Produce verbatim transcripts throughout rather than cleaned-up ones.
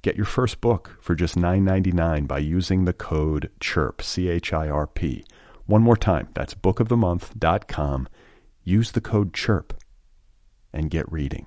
get your first book for just nine ninety-nine by using the code CHIRP, C H I R P. One more time, that's book of the month dot com. Use the code CHIRP and get reading.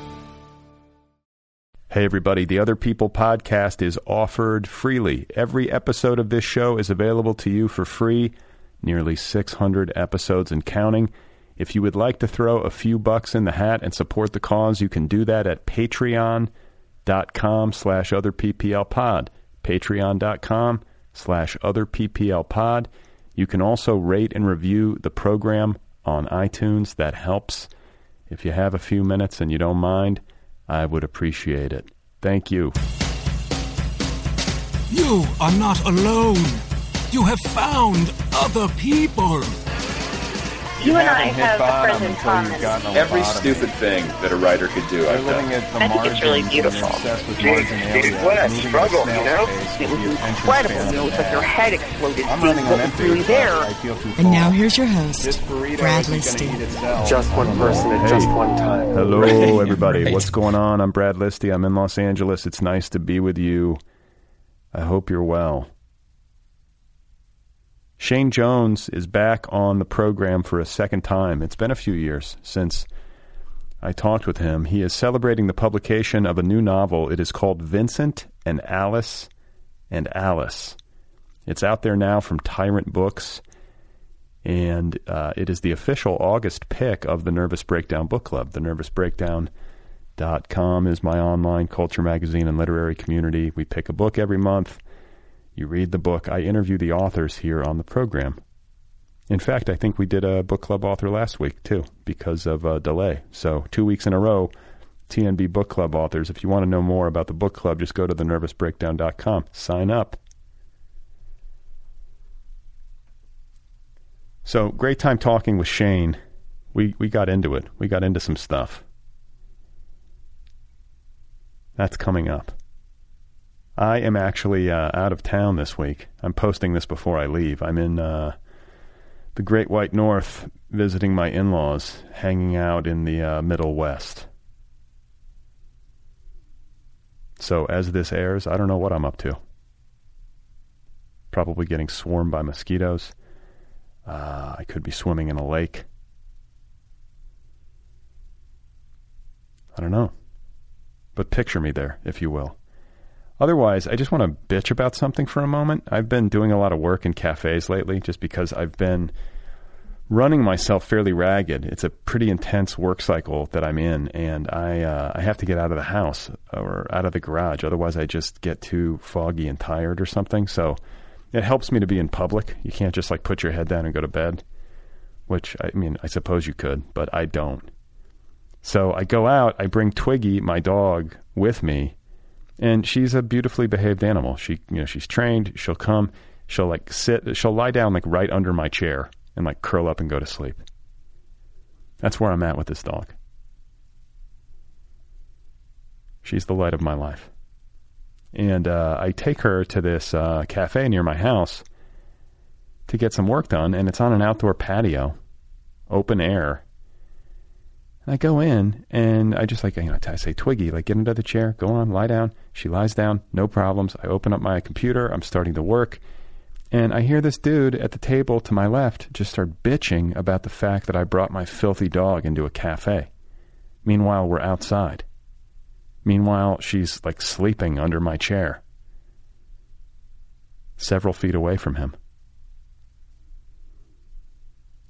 Hey everybody, the Other People podcast is offered freely. Every episode of this show is available to you for free, nearly six hundred episodes and counting. If you would like to throw a few bucks in the hat and support the cause, you can do that at patreon.com slash otherpplpod, patreon.com slash otherpplpod. You can also rate and review the program on iTunes. That helps. If you have a few minutes and you don't mind, I would appreciate it. Thank you. You are not alone. You have found other people. You, you and I have a friend in common. Every stupid thing that a writer could do, I've done. I think it's really beautiful. Dude, what a struggle, you know? It was incredible. You know, it's like your head exploded. I'm running on empty. Really there. And now here's your host, Bradley Listy. Just one person at just one time. Hello, everybody. What's going on? I'm Brad Listy. I'm in Los Angeles. It's nice to be with you. I hope you're well. Shane Jones is back on the program for a second time. It's been a few years since I talked with him. He is celebrating the publication of a new novel. It is called Vincent and Alice and Alice. It's out there now from Tyrant Books, and uh, it is the official August pick of The Nervous Breakdown Book Club. the nervous breakdown dot com is my online culture magazine and literary community. We pick a book every month. You read the book. I interview the authors here on the program. In fact, I think we did a book club author last week, too, because of a delay. So two weeks in a row, T N B book club authors. If you want to know more about the book club, just go to the nervous breakdown dot com. Sign up. So great time talking with Shane. We, we got into it. We got into some stuff. That's coming up. I am actually uh, out of town this week. I'm posting this before I leave. I'm in uh, the Great White North visiting my in-laws, hanging out in the uh, Middle West. So as this airs, I don't know what I'm up to. Probably getting swarmed by mosquitoes. Uh, I could be swimming in a lake. I don't know. But picture me there, if you will. Otherwise, I just want to bitch about something for a moment. I've been doing a lot of work in cafes lately just because I've been running myself fairly ragged. It's a pretty intense work cycle that I'm in, and I uh, I have to get out of the house or out of the garage. Otherwise, I just get too foggy and tired or something. So it helps me to be in public. You can't just like put your head down and go to bed. which I mean, I suppose you could, but I don't. So I go out, I bring Twiggy, my dog, with me, and she's a beautifully behaved animal. She, you know, she's trained. She'll come, she'll like sit, she'll lie down like right under my chair and like curl up and go to sleep. That's where I'm at with this dog. She's the light of my life. And uh, I take her to this uh, cafe near my house to get some work done, and it's on an outdoor patio, open air. And I go in, and I just like, you know, I say, Twiggy, like, get into the chair, go on, lie down. She lies down, no problems. I open up my computer, I'm starting to work, and I hear this dude at the table to my left just start bitching about the fact that I brought my filthy dog into a cafe. Meanwhile, we're outside. Meanwhile, she's like sleeping under my chair, several feet away from him.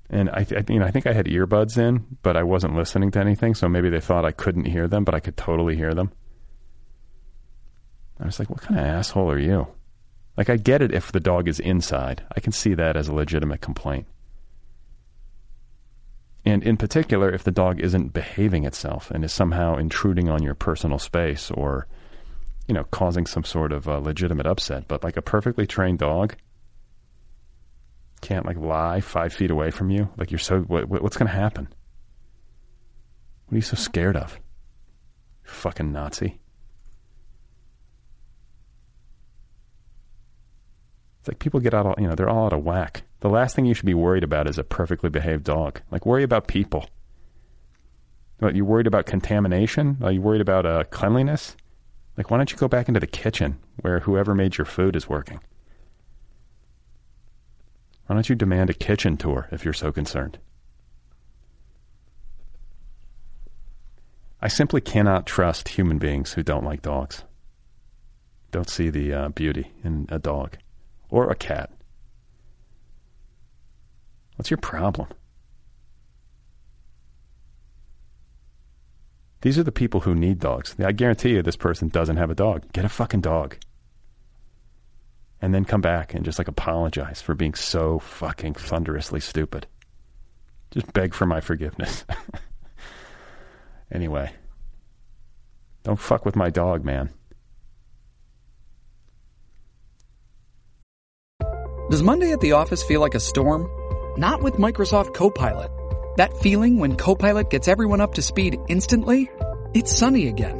And I, th- I mean, I think I had earbuds in, but I wasn't listening to anything, so maybe they thought I couldn't hear them, but I could totally hear them. I was like, what kind of asshole are you? Like, I get it if the dog is inside. I can see that as a legitimate complaint. And in particular, if the dog isn't behaving itself and is somehow intruding on your personal space or, you know, causing some sort of uh, legitimate upset. But like a perfectly trained dog can't like lie five feet away from you. Like you're so, what, what's going to happen? What are you so scared of? Fucking Nazi. It's like people get out, all, you know, they're all out of whack. The last thing you should be worried about is a perfectly behaved dog. Like, worry about people. What, you worried about contamination? Are you worried about uh, cleanliness? Like, why don't you go back into the kitchen where whoever made your food is working? Why don't you demand a kitchen tour if you're so concerned? I simply cannot trust human beings who don't like dogs. Don't see the uh, beauty in a dog or a cat. What's your problem? These are the people who need dogs. I guarantee you this person doesn't have a dog. Get a fucking dog. And then come back and just like apologize for being so fucking thunderously stupid. Just beg for my forgiveness. Anyway. Don't fuck with my dog, man. Does Monday at the office feel like a storm? Not with Microsoft Copilot. That feeling when Copilot gets everyone up to speed instantly? It's sunny again.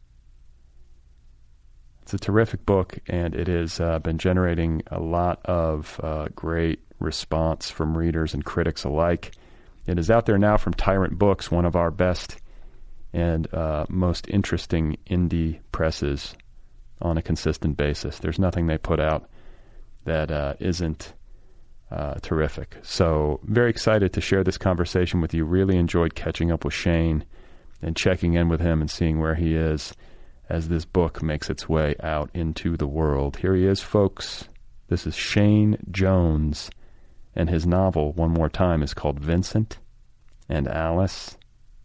It's a terrific book, and it has uh, been generating a lot of uh, great response from readers and critics alike. It is out there now from Tyrant Books, one of our best and uh, most interesting indie presses on a consistent basis. There's nothing they put out that uh, isn't uh, terrific. So very excited to share this conversation with you. Really enjoyed catching up with Shane and checking in with him and seeing where he is as this book makes its way out into the world. Here he is, folks. This is Shane Jones, and his novel, one more time, is called Vincent and Alice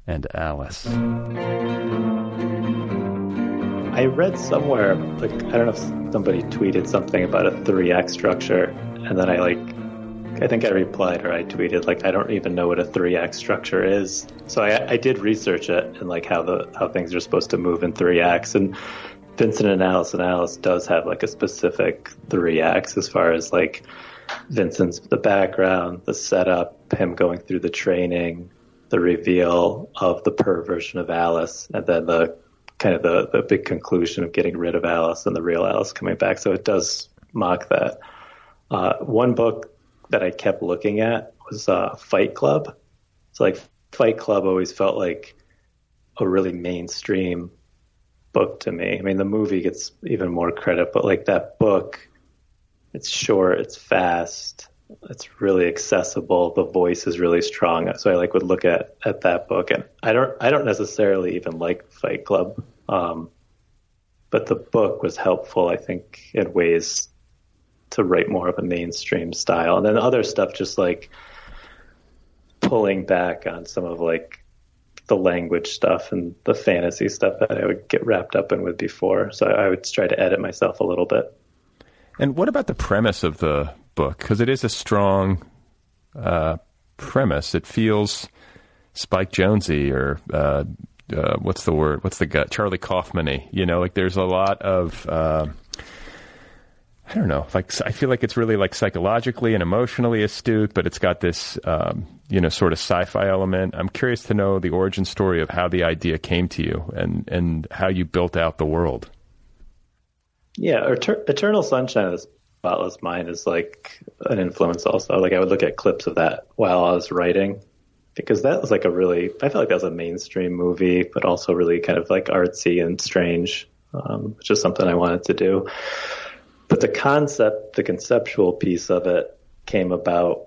and Alice. I read somewhere, like, I don't know if somebody tweeted something about a three act structure, and then I, like, I think I replied or I tweeted, like, I don't even know what a three act structure is. So I, I did research it and like how the how things are supposed to move in three acts. And Vincent and Alice and Alice does have like a specific three acts as far as like Vincent's the background, the setup, him going through the training, the reveal of the per version of Alice, and then the kind of the, the big conclusion of getting rid of Alice and the real Alice coming back. So it does mock that. Uh, one book that I kept looking at was uh, Fight Club. It's like Fight Club always felt like a really mainstream book to me. I mean, the movie gets even more credit, but like that book, it's short, it's fast, it's really accessible. The voice is really strong. So I like would look at, at that book, and I don't, I don't necessarily even like Fight Club. Um, but the book was helpful, I think, in ways to write more of a mainstream style. And then other stuff, just like pulling back on some of like the language stuff and the fantasy stuff that I would get wrapped up in with before. So I would try to edit myself a little bit. And what about the premise of the book? Because it is a strong uh, premise. It feels Spike Jonze or uh, uh, what's the word? What's the gut? Charlie Kaufman-y. You know, like there's a lot of, uh, I don't know, like I feel like it's really like psychologically and emotionally astute, but it's got this, um, you know, sort of sci-fi element. I'm curious to know the origin story of how the idea came to you and, and how you built out the world. Yeah, Eternal Sunshine of the Spotless Mind is like an influence also. Like I would look at clips of that while I was writing, because that was like a really, I felt like that was a mainstream movie, but also really kind of like artsy and strange, um, which is something I wanted to do. But the concept, the conceptual piece of it came about,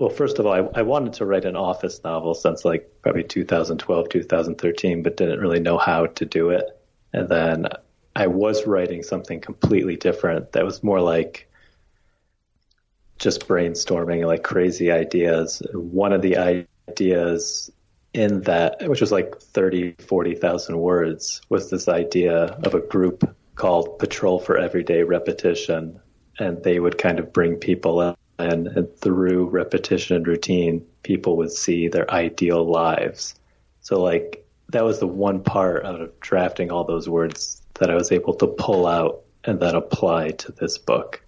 well, first of all, I, I wanted to write an office novel since like probably two thousand twelve, two thousand thirteen, but didn't really know how to do it. And then I was writing something completely different that was more like just brainstorming like crazy ideas. One of the ideas in that, which was like thirty, forty thousand words, was this idea of a group called Patrol for Everyday Repetition. And they would kind of bring people in, and through repetition and routine, people would see their ideal lives. So like that was the one part of drafting all those words that I was able to pull out and then apply to this book.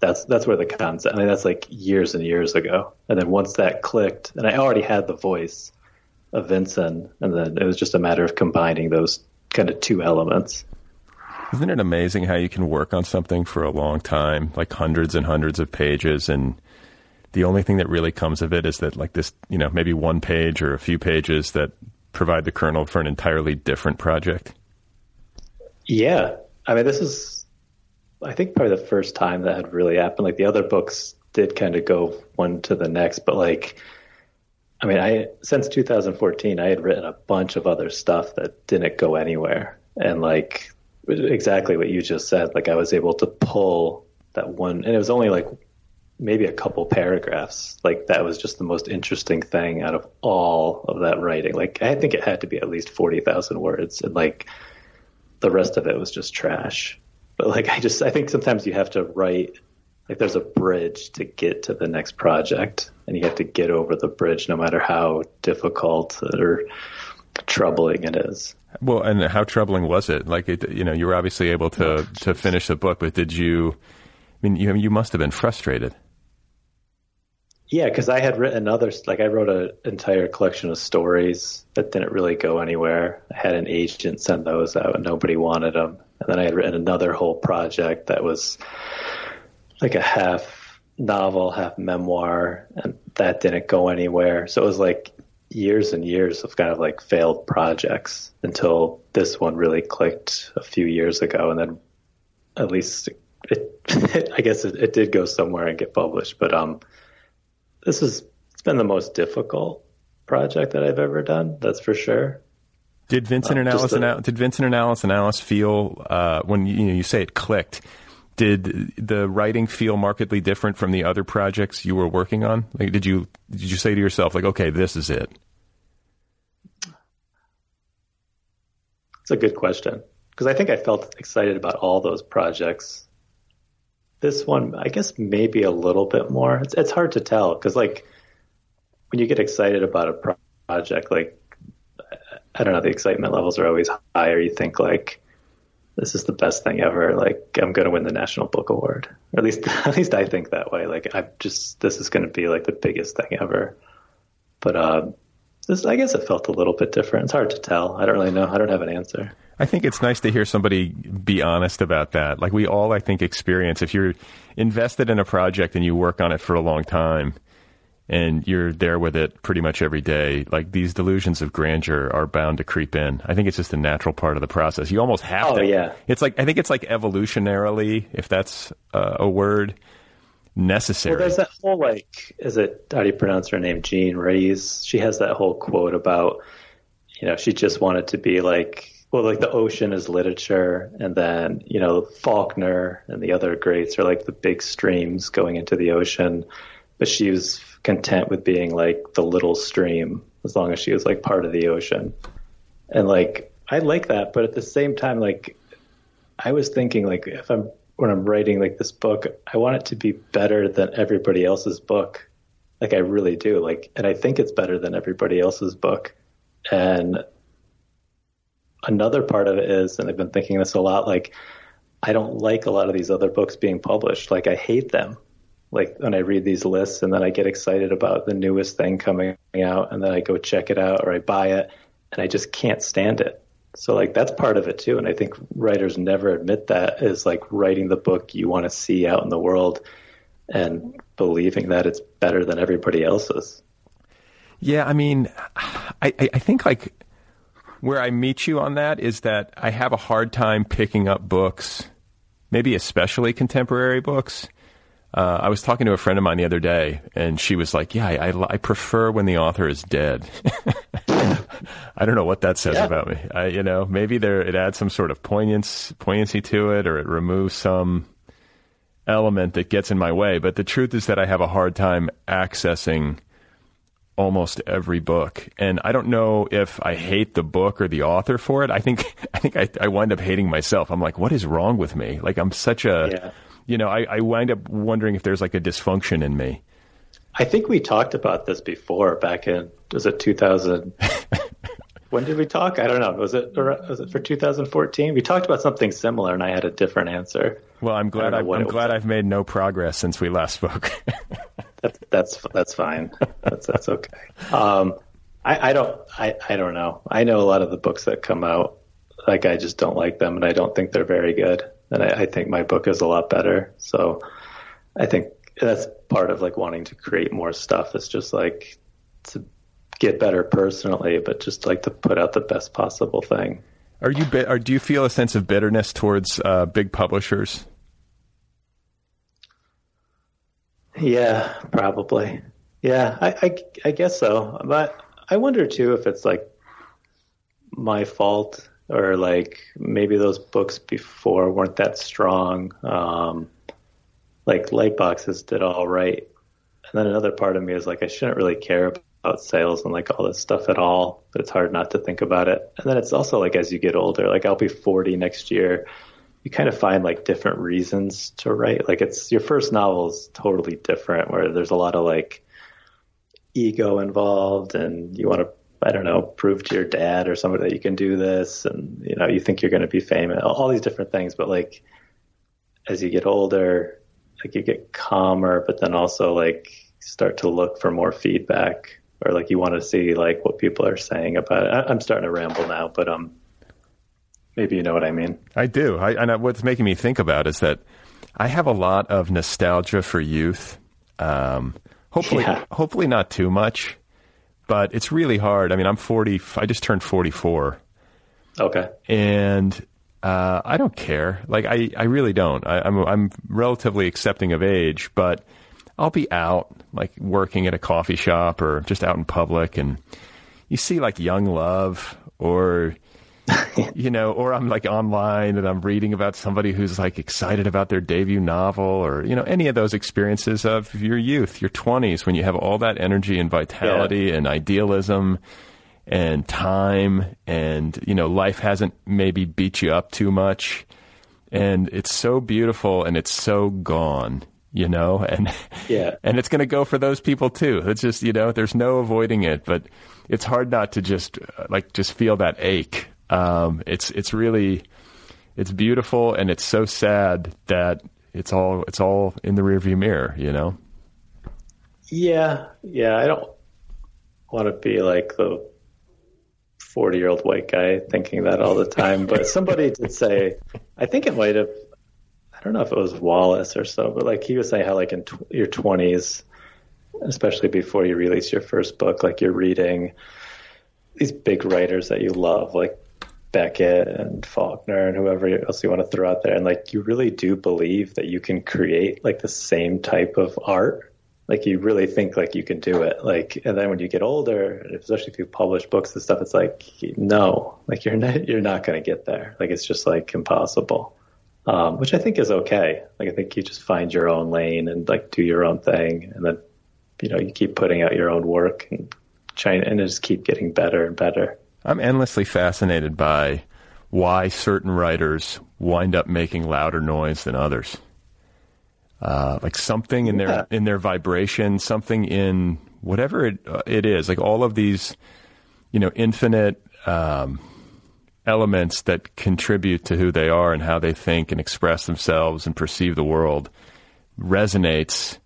That's that's where the concept, I mean, that's like years and years ago. And then once that clicked, and I already had the voice of Vincent, and then it was just a matter of combining those kind of two elements. Isn't it amazing how you can work on something for a long time, like hundreds and hundreds of pages, and the only thing that really comes of it is that like this, you know, maybe one page or a few pages that provide the kernel for an entirely different project? Yeah. I mean, this is, I think, probably the first time that had really happened. Like the other books did kind of go one to the next, but like, I mean, I, since two thousand fourteen, I had written a bunch of other stuff that didn't go anywhere. And like exactly what you just said, like I was able to pull that one, and it was only like maybe a couple paragraphs. Like that was just the most interesting thing out of all of that writing. Like, I think it had to be at least forty thousand words. And like, the rest of it was just trash. But like, I just, I think sometimes you have to write, like there's a bridge to get to the next project, and you have to get over the bridge no matter how difficult or troubling it is. Well, and how troubling was it? Like, it, you know, you were obviously able to, to finish the book, but did you, I mean, you, you must've been frustrated. Yeah. Cause I had written other, like I wrote an entire collection of stories that didn't really go anywhere. I had an agent send those out and nobody wanted them. And then I had written another whole project that was like a half novel, half memoir, and that didn't go anywhere. So it was like years and years of kind of like failed projects until this one really clicked a few years ago. And then at least it, it I guess it, it did go somewhere and get published, but, um, This is, it's been the most difficult project that I've ever done. That's for sure. Did Vincent uh, and Alice a, and Al- did Vincent and Alice and Alice feel uh, when you, you know you say it clicked? Did the writing feel markedly different from the other projects you were working on? Like, did you did you say to yourself like, okay, this is it? It's a good question, because I think I felt excited about all those projects. This one, I guess, maybe a little bit more. It's, it's hard to tell, because, like, when you get excited about a pro- project, like, I don't know, the excitement levels are always higher. You think, like, this is the best thing ever. Like, I'm going to win the National Book Award. Or at least, at least I think that way. Like, I'm just, this is going to be, like, the biggest thing ever. But um, this, I guess it felt a little bit different. It's hard to tell. I don't really know. I don't have an answer. I think it's nice to hear somebody be honest about that. Like we all, I think, experience, if you're invested in a project and you work on it for a long time and you're there with it pretty much every day, like these delusions of grandeur are bound to creep in. I think it's just a natural part of the process. You almost have oh, to. Yeah. It's like, I think it's like evolutionarily, if that's uh, a word, necessary. Well, there's that whole, like, is it, how do you pronounce her name? Jean Rhys. She has that whole quote about, you know, she just wanted to be like, well, like the ocean is literature, and then, you know, Faulkner and the other greats are like the big streams going into the ocean. But she was content with being like the little stream as long as she was like part of the ocean. And like, I like that. But at the same time, like, I was thinking, like, if I'm, when I'm writing like this book, I want it to be better than everybody else's book. Like, I really do. Like, and I think it's better than everybody else's book. And another part of it is, and I've been thinking this a lot, like, I don't like a lot of these other books being published. Like, I hate them. Like, when I read these lists and then I get excited about the newest thing coming out and then I go check it out or I buy it and I just can't stand it. So, like, that's part of it too. And I think writers never admit that, is like writing the book you want to see out in the world and believing that it's better than everybody else's. Yeah, I mean, I, I think, like, where I meet you on that is that I have a hard time picking up books, maybe especially contemporary books. Uh, I was talking to a friend of mine the other day, and she was like, yeah, I, I, I prefer when the author is dead. I don't know what that says yeah. about me. I, you know, maybe there it adds some sort of poignance, poignancy to it, or it removes some element that gets in my way. But the truth is that I have a hard time accessing almost every book. And I don't know if I hate the book or the author for it. I think I think I, I wind up hating myself. I'm like, what is wrong with me? Like, I'm such a, yeah. you know, I, I wind up wondering if there's like a dysfunction in me. I think we talked about this before back in, was it two thousand? When did we talk? I don't know. Was it was it for two thousand fourteen? We talked about something similar and I had a different answer. Well, I'm glad, I I, I'm glad I've made no progress since we last spoke. That's, that's, that's fine. That's, that's okay. Um, I, I don't, I, I don't know. I know a lot of the books that come out, like, I just don't like them and I don't think they're very good. And I, I think my book is a lot better. So I think that's part of like wanting to create more stuff. It's just like to get better personally, but just like to put out the best possible thing. Are you, bit, or do you feel a sense of bitterness towards uh, big publishers? Yeah, probably. Yeah, I, I, I guess so. But I wonder too if it's like my fault, or like maybe those books before weren't that strong. Um, like Light Boxes did all right. And then another part of me is like, I shouldn't really care about sales and like all this stuff at all, but it's hard not to think about it. And then it's also like, as you get older, like I'll be forty next year, you kind of find like different reasons to write. Like, it's your first novel is totally different, where there's a lot of like ego involved and you want to, I don't know, prove to your dad or somebody that you can do this. And, you know, you think you're going to be famous, all these different things. But like, as you get older, like you get calmer, but then also like start to look for more feedback, or like you want to see like what people are saying about it. I, I'm starting to ramble now, but, um, maybe you know what I mean. I do. I, and I, what's making me think about is that I have a lot of nostalgia for youth. Um, hopefully, yeah. hopefully not too much, but it's really hard. I mean, I'm forty. I just turned forty-four. Okay. And uh, I don't care. Like, I, I really don't. I, I'm, I'm relatively accepting of age, but I'll be out, like, working at a coffee shop or just out in public, and you see, like, Young Love or... you know, or I'm like online and I'm reading about somebody who's like excited about their debut novel, or, you know, any of those experiences of your youth, your twenties, when you have all that energy and vitality yeah. and idealism and time, and, you know, life hasn't maybe beat you up too much, and it's so beautiful and it's so gone, you know, and, yeah. and it's going to go for those people too. It's just, you know, there's no avoiding it, but it's hard not to just like, just feel that ache. Um, it's, it's really, it's beautiful. And it's so sad that it's all, it's all in the rearview mirror, you know? Yeah. Yeah. I don't want to be like the forty-year-old white guy thinking that all the time. But somebody did say, I think it might have, I don't know if it was Wallace or so, but like he was saying how like in tw- your twenties, especially before you release your first book, like you're reading these big writers that you love, like Beckett and Faulkner and whoever else you want to throw out there. And like, you really do believe that you can create like the same type of art. Like you really think like you can do it. Like, and then when you get older, especially if you publish books and stuff, it's like, no, like you're not, you're not going to get there. Like, it's just like impossible. Um, which I think is okay. Like, I think you just find your own lane and like do your own thing. And then, you know, you keep putting out your own work and trying and just keep getting better and better. I'm endlessly fascinated by why certain writers wind up making louder noise than others. Uh, like something in their yeah. in their vibration, something in whatever it uh, it is. Like all of these, you know, infinite um, elements that contribute to who they are and how they think and express themselves and perceive the world resonates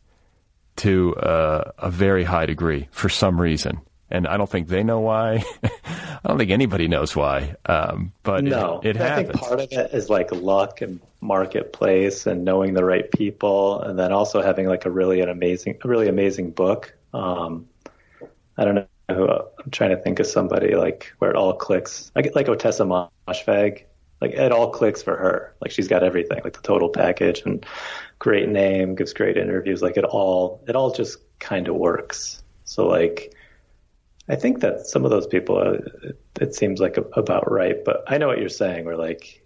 to uh, a very high degree for some reason. And I don't think they know why. I don't think anybody knows why. Um, but no, it, it happens. I think part of it is like luck and marketplace and knowing the right people, and then also having like a really an amazing, a really amazing book. Um, I don't know who I'm trying to think of somebody like where it all clicks. I get like Ottessa Moshfegh. Like it all clicks for her. Like she's got everything, like the total package, and great name, gives great interviews. Like it all, it all just kind of works. So like. I think that some of those people, are, it, it seems like a, about right, but I know what you're saying. We're like,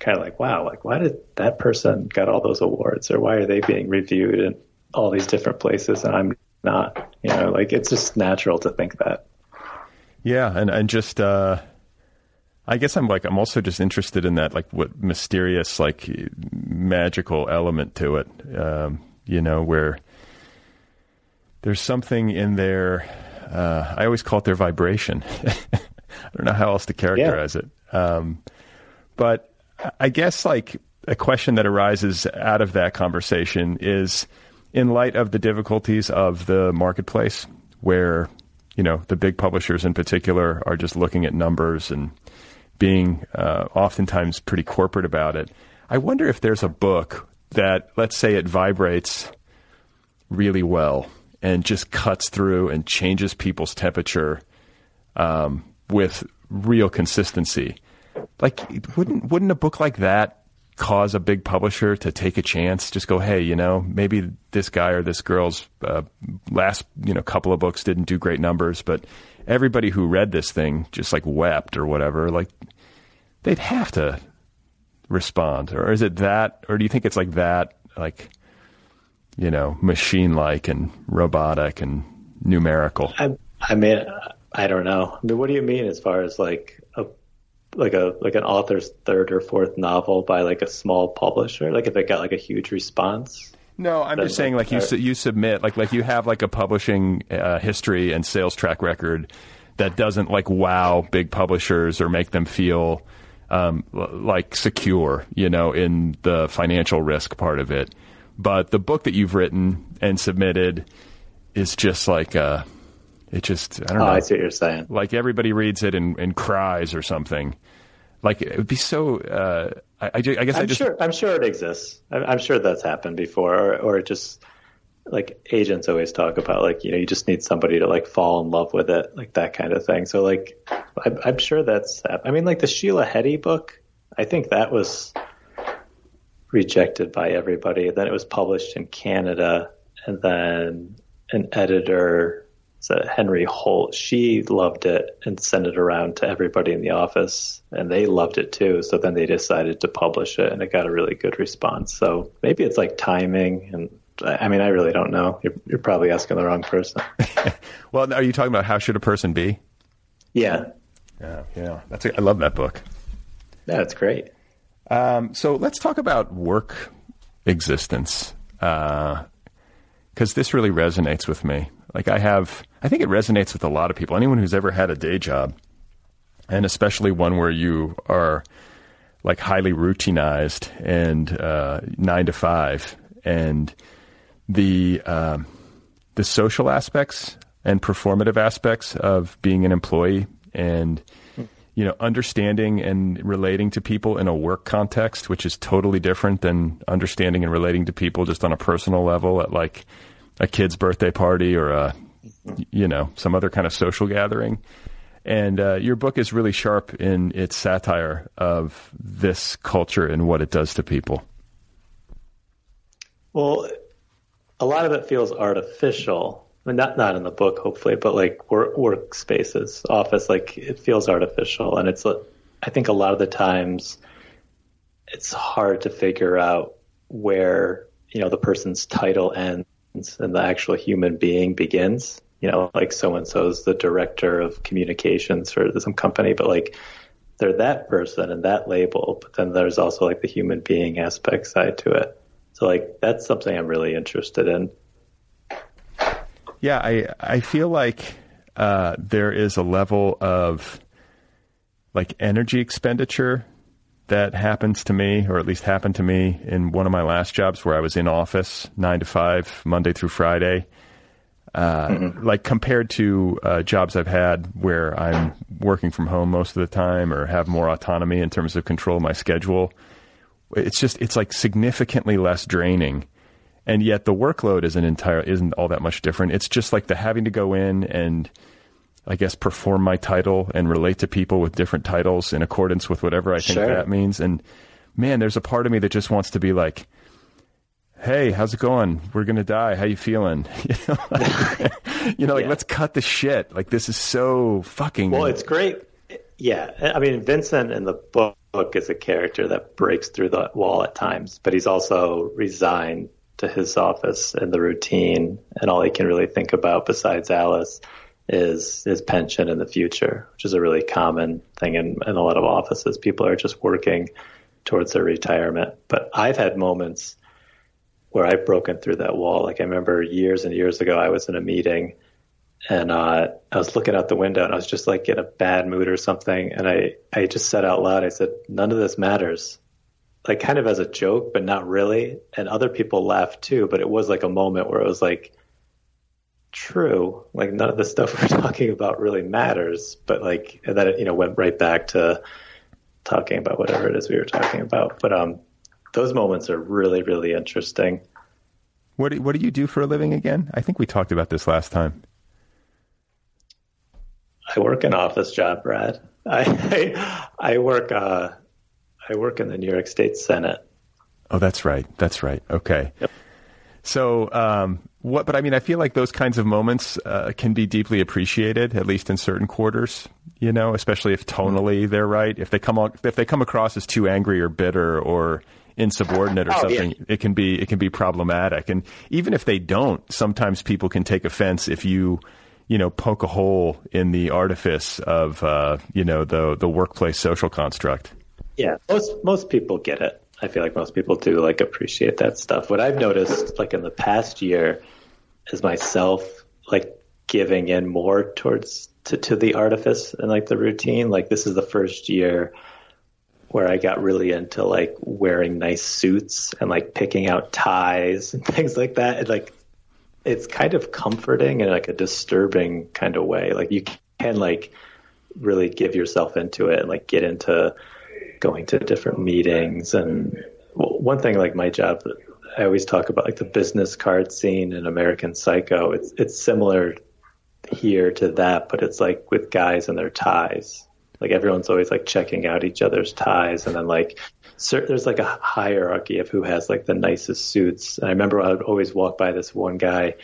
kind of like, wow, like why did that person got all those awards, or why are they being reviewed in all these different places and I'm not? You know, like it's just natural to think that. Yeah, and and just, uh, I guess I'm like, I'm also just interested in that, like what mysterious, like magical element to it. Um, you know, where there's something in there. Uh, I always call it their vibration. I don't know how else to characterize yeah. it. Um, but I guess like a question that arises out of that conversation is in light of the difficulties of the marketplace where, you know, the big publishers in particular are just looking at numbers and being uh, oftentimes pretty corporate about it. I wonder if there's a book that, let's say it vibrates really well and just cuts through and changes people's temperature um, with real consistency. Like, wouldn't wouldn't a book like that cause a big publisher to take a chance? Just go, hey, you know, maybe this guy or this girl's uh, last, you know, couple of books didn't do great numbers, but everybody who read this thing just like wept or whatever. Like, they'd have to respond, or is it that? Or do you think it's like that? Like, you know, machine-like and robotic and numerical. I, I mean, I don't know. I mean, what do you mean as far as like a like a like an author's third or fourth novel by like a small publisher? Like if it got like a huge response? No, I'm just saying like, like you su- you submit like like you have like a publishing uh, history and sales track record that doesn't like wow big publishers or make them feel um, like secure, you know, in the financial risk part of it. But the book that you've written and submitted is just like, uh, it just, I don't oh, know. I see what you're saying. Like everybody reads it and, and cries or something. Like it would be so, uh, I, I, I guess I'm I just. Sure, I'm sure it exists. I'm, I'm sure that's happened before. Or, or it just, like agents always talk about like, you know, you just need somebody to like fall in love with it, like that kind of thing. So like, I, I'm sure that's, I mean, like the Sheila Hetty book, I think that was rejected by everybody. Then it was published in Canada, and then an editor, Henry Holt, she loved it and sent it around to everybody in the office, and they loved it too. So then they decided to publish it, and it got a really good response. So maybe it's like timing, and I mean, I really don't know. You're, you're probably asking the wrong person. Well, are you talking about How Should a Person Be? Yeah, yeah, yeah. That's a, I love that book. Yeah, it's great. Um, so let's talk about work existence, because uh, this really resonates with me. Like I have, I think it resonates with a lot of people, anyone who's ever had a day job, and especially one where you are like highly routinized and uh, nine to five, and the um, the social aspects and performative aspects of being an employee and, you know, understanding and relating to people in a work context, which is totally different than understanding and relating to people just on a personal level at like a kid's birthday party or, a, you know, some other kind of social gathering. And uh, your book is really sharp in its satire of this culture and what it does to people. Well, a lot of it feels artificial. I mean, not not in the book, hopefully, but like work workspaces, office, like it feels artificial, and it's. I think a lot of the times, it's hard to figure out where, you know, the person's title ends and the actual human being begins. You know, like so and so is the director of communications for some company, but like they're that person and that label, but then there's also like the human being aspect side to it. So like that's something I'm really interested in. Yeah, I I feel like uh, there is a level of like energy expenditure that happens to me, or at least happened to me in one of my last jobs where I was in office nine to five, Monday through Friday, uh, mm-hmm. like compared to uh, jobs I've had where I'm working from home most of the time or have more autonomy in terms of control of my schedule. It's just, it's like significantly less draining. And yet the workload isn't entire, isn't all that much different. It's just like the having to go in and, I guess, perform my title and relate to people with different titles in accordance with whatever I think sure. that means. And man, there's a part of me that just wants to be like, hey, how's it going? We're going to die. How you feeling? You know, like, you know, like yeah. let's cut the shit. Like this is so fucking. Well, it's great. Yeah. I mean, Vincent in the book is a character that breaks through the wall at times, but he's also resigned to his office and the routine, and all he can really think about besides Alice is his pension in the future, which is a really common thing in, in a lot of offices. People are just working towards their retirement. But I've had moments where I've broken through that wall. Like I remember years and years ago, I was in a meeting and uh, I was looking out the window and I was just like in a bad mood or something. And I, I just said out loud, I said, none of this matters. Like kind of as a joke, but not really. And other people laughed too, but it was like a moment where it was like, true, like none of the stuff we're talking about really matters, but like, and then it, you know, went right back to talking about whatever it is we were talking about. But um, those moments are really, really interesting. What do, what do you do for a living again? I think we talked about this last time. I work an office job, Brad. I, I, I work, uh, I work in the New York State Senate. Oh, that's right. That's right. Okay. Yep. So, um, what, but I mean, I feel like those kinds of moments, uh, can be deeply appreciated, at least in certain quarters, you know, especially if tonally they're right. If they come on, if they come across as too angry or bitter or insubordinate or oh, something, yeah. it can be, it can be problematic. And even if they don't, sometimes people can take offense if you, you know, poke a hole in the artifice of, uh, you know, the, the workplace social construct. Yeah, most most people get it. I feel like most people do like appreciate that stuff. What I've noticed like in the past year is myself like giving in more towards to, to the artifice and like the routine. Like this is the first year where I got really into like wearing nice suits and like picking out ties and things like that. And like it's kind of comforting in like a disturbing kind of way. Like you can like really give yourself into it and like get into going to different meetings. And one thing like my job, I always talk about like the business card scene in American Psycho. It's it's similar here to that, but it's like with guys and their ties. Like everyone's always like checking out each other's ties, and then like there's like a hierarchy of who has like the nicest suits. And I remember I would always walk by this one guy,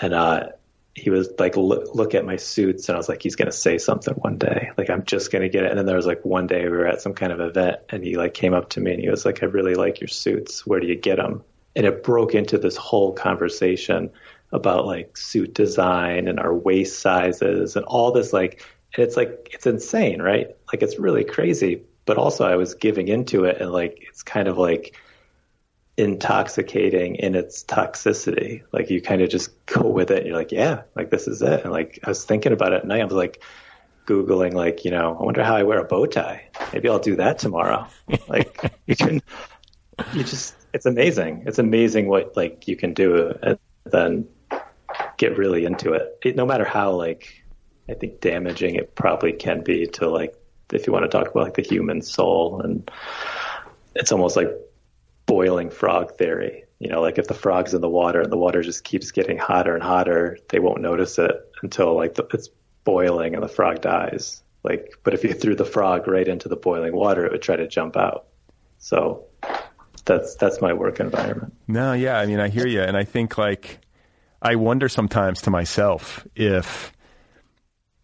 and uh, he was like, look, look at my suits. And I was like, he's going to say something one day. Like, I'm just going to get it. And then there was like one day we were at some kind of event and he like came up to me and he was like, I really like your suits. Where do you get them? And it broke into this whole conversation about like suit design and our waist sizes and all this. Like, and it's like, it's insane, right? Like, it's really crazy. But also I was giving into it, and like, it's kind of like intoxicating in its toxicity. Like you kind of just go with it and you're like, yeah, like this is it. And like I was thinking about it at night, I was like googling like, you know, I wonder how I wear a bow tie. Maybe I'll do that tomorrow. Like you can you just it's amazing. It's amazing what like you can do and then get really into it. It no matter how like I think, damaging it probably can be to, like, if you want to talk about, like, the human soul. And it's almost like boiling frog theory. You know, like if the frog's in the water and the water just keeps getting hotter and hotter, they won't notice it until, like, the, it's boiling and the frog dies. Like, but if you threw the frog right into the boiling water, it would try to jump out. So that's, that's my work environment. No, yeah. I mean, I hear you. And I think, like, I wonder sometimes to myself if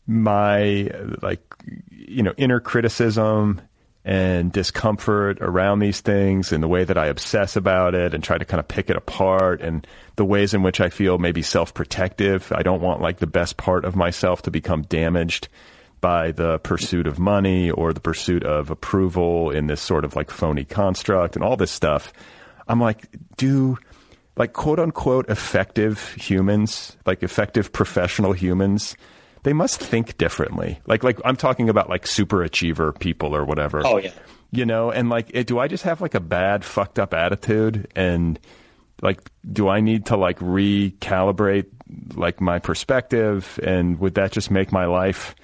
my, like, you know, inner criticism and discomfort around these things and the way that I obsess about it and try to kind of pick it apart and the ways in which I feel maybe self-protective. I don't want, like, the best part of myself to become damaged by the pursuit of money or the pursuit of approval in this sort of, like, phony construct and all this stuff. I'm like, do, like, quote unquote effective humans, like effective professional humans, they must think differently. Like, like I'm talking about, like, super achiever people or whatever. Oh yeah. You know, and, like, it, do I just have, like, a bad fucked up attitude, and, like, do I need to, like, recalibrate, like, my perspective, and would that just make my life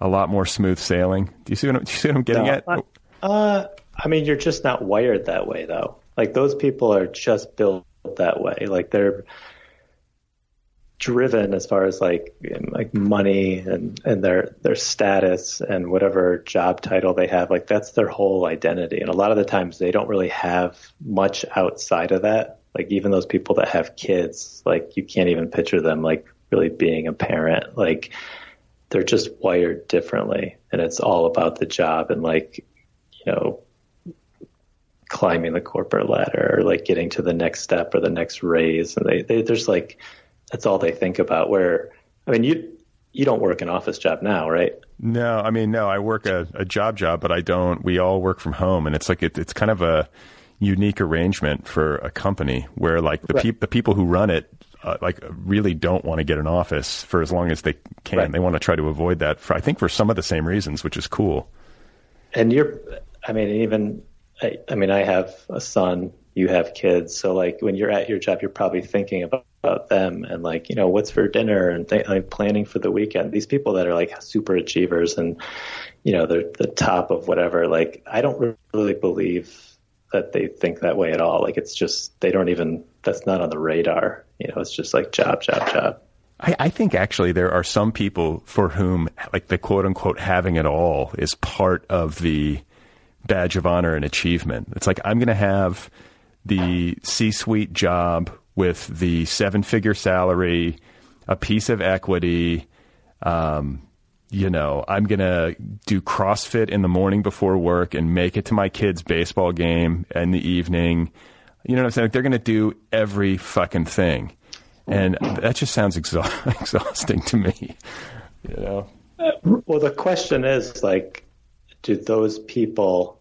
a lot more smooth sailing? Do you see what I'm, do you see what I'm getting no, at? I, uh, I mean, you're just not wired that way though. Like, those people are just built that way. Like, they're driven as far as, like, like money and, and their, their status and whatever job title they have, like, that's their whole identity. And a lot of the times they don't really have much outside of that. Like, even those people that have kids, like, you can't even picture them, like, really being a parent. Like, they're just wired differently, and it's all about the job and, like, you know, climbing the corporate ladder or, like, getting to the next step or the next raise. And they, they, there's, like, that's all they think about. Where, I mean, you, you don't work an office job now, right? No, I mean, no, I work a, a job job, but I don't, we all work from home, and it's like, it, it's kind of a unique arrangement for a company where, like, the right. people, the people who run it, uh, like, really don't want to get an office for as long as they can. Right. They want to try to avoid that for, I think, for some of the same reasons, which is cool. And you're, I mean, even, I, I mean, I have a son, you have kids. So, like, when you're at your job, you're probably thinking about, about them and, like, you know, what's for dinner and th- like planning for the weekend. These people that are, like, super achievers and, you know, they're the top of whatever, like, I don't really believe that they think that way at all. Like, it's just, they don't even, that's not on the radar. You know, it's just like job, job, job. I, I think actually there are some people for whom, like, the quote unquote having it all is part of the badge of honor and achievement. It's like, I'm going to have the C-suite job with the seven figure salary, a piece of equity. Um, you know, I'm going to do CrossFit in the morning before work and make it to my kid's baseball game in the evening. You know what I'm saying? Like, they're going to do every fucking thing. And that just sounds exha- exhausting to me. You know? Well, the question is, like, do those people,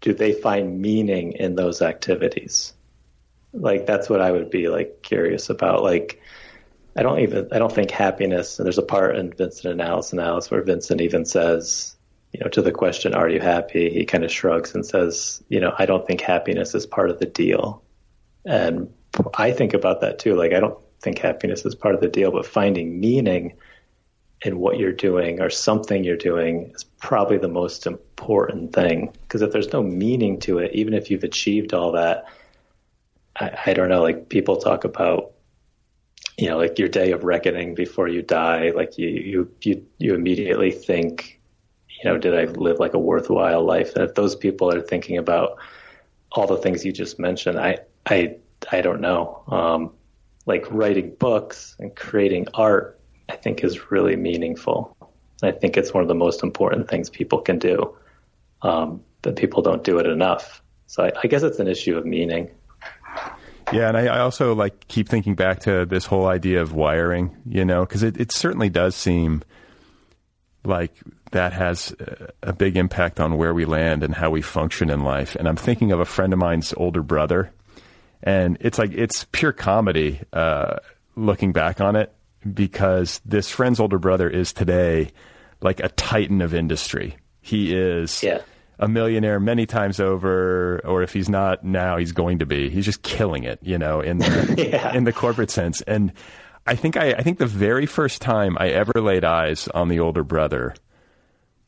do they find meaning in those activities? Like, that's what I would be, like, curious about. Like, I don't even, I don't think happiness, and there's a part in Vincent and Alice and Alice where Vincent even says, you know, to the question, are you happy? He kind of shrugs and says, you know, I don't think happiness is part of the deal. And I think about that too. Like, I don't think happiness is part of the deal, but finding meaning in what you're doing or something you're doing is probably the most important thing. Because if there's no meaning to it, even if you've achieved all that, I, I don't know, like, people talk about, you know, like, your day of reckoning before you die, like, you, you, you, you immediately think, you know, did I live, like, a worthwhile life? And if those people are thinking about all the things you just mentioned, I, I, I don't know. Um, like, writing books and creating art, I think, is really meaningful. I think it's one of the most important things people can do. Um, but people don't do it enough. So I, I guess it's an issue of meaning. Yeah. And I, I also, like, keep thinking back to this whole idea of wiring, you know, because it, it certainly does seem like that has a big impact on where we land and how we function in life. And I'm thinking of a friend of mine's older brother, and it's like, it's pure comedy, uh, looking back on it, because this friend's older brother is today, like, a titan of industry. He is yeah. a millionaire many times over, or if he's not now, he's going to be. He's just killing it, you know, in the, yeah. in the corporate sense. And I think I, I think the very first time I ever laid eyes on the older brother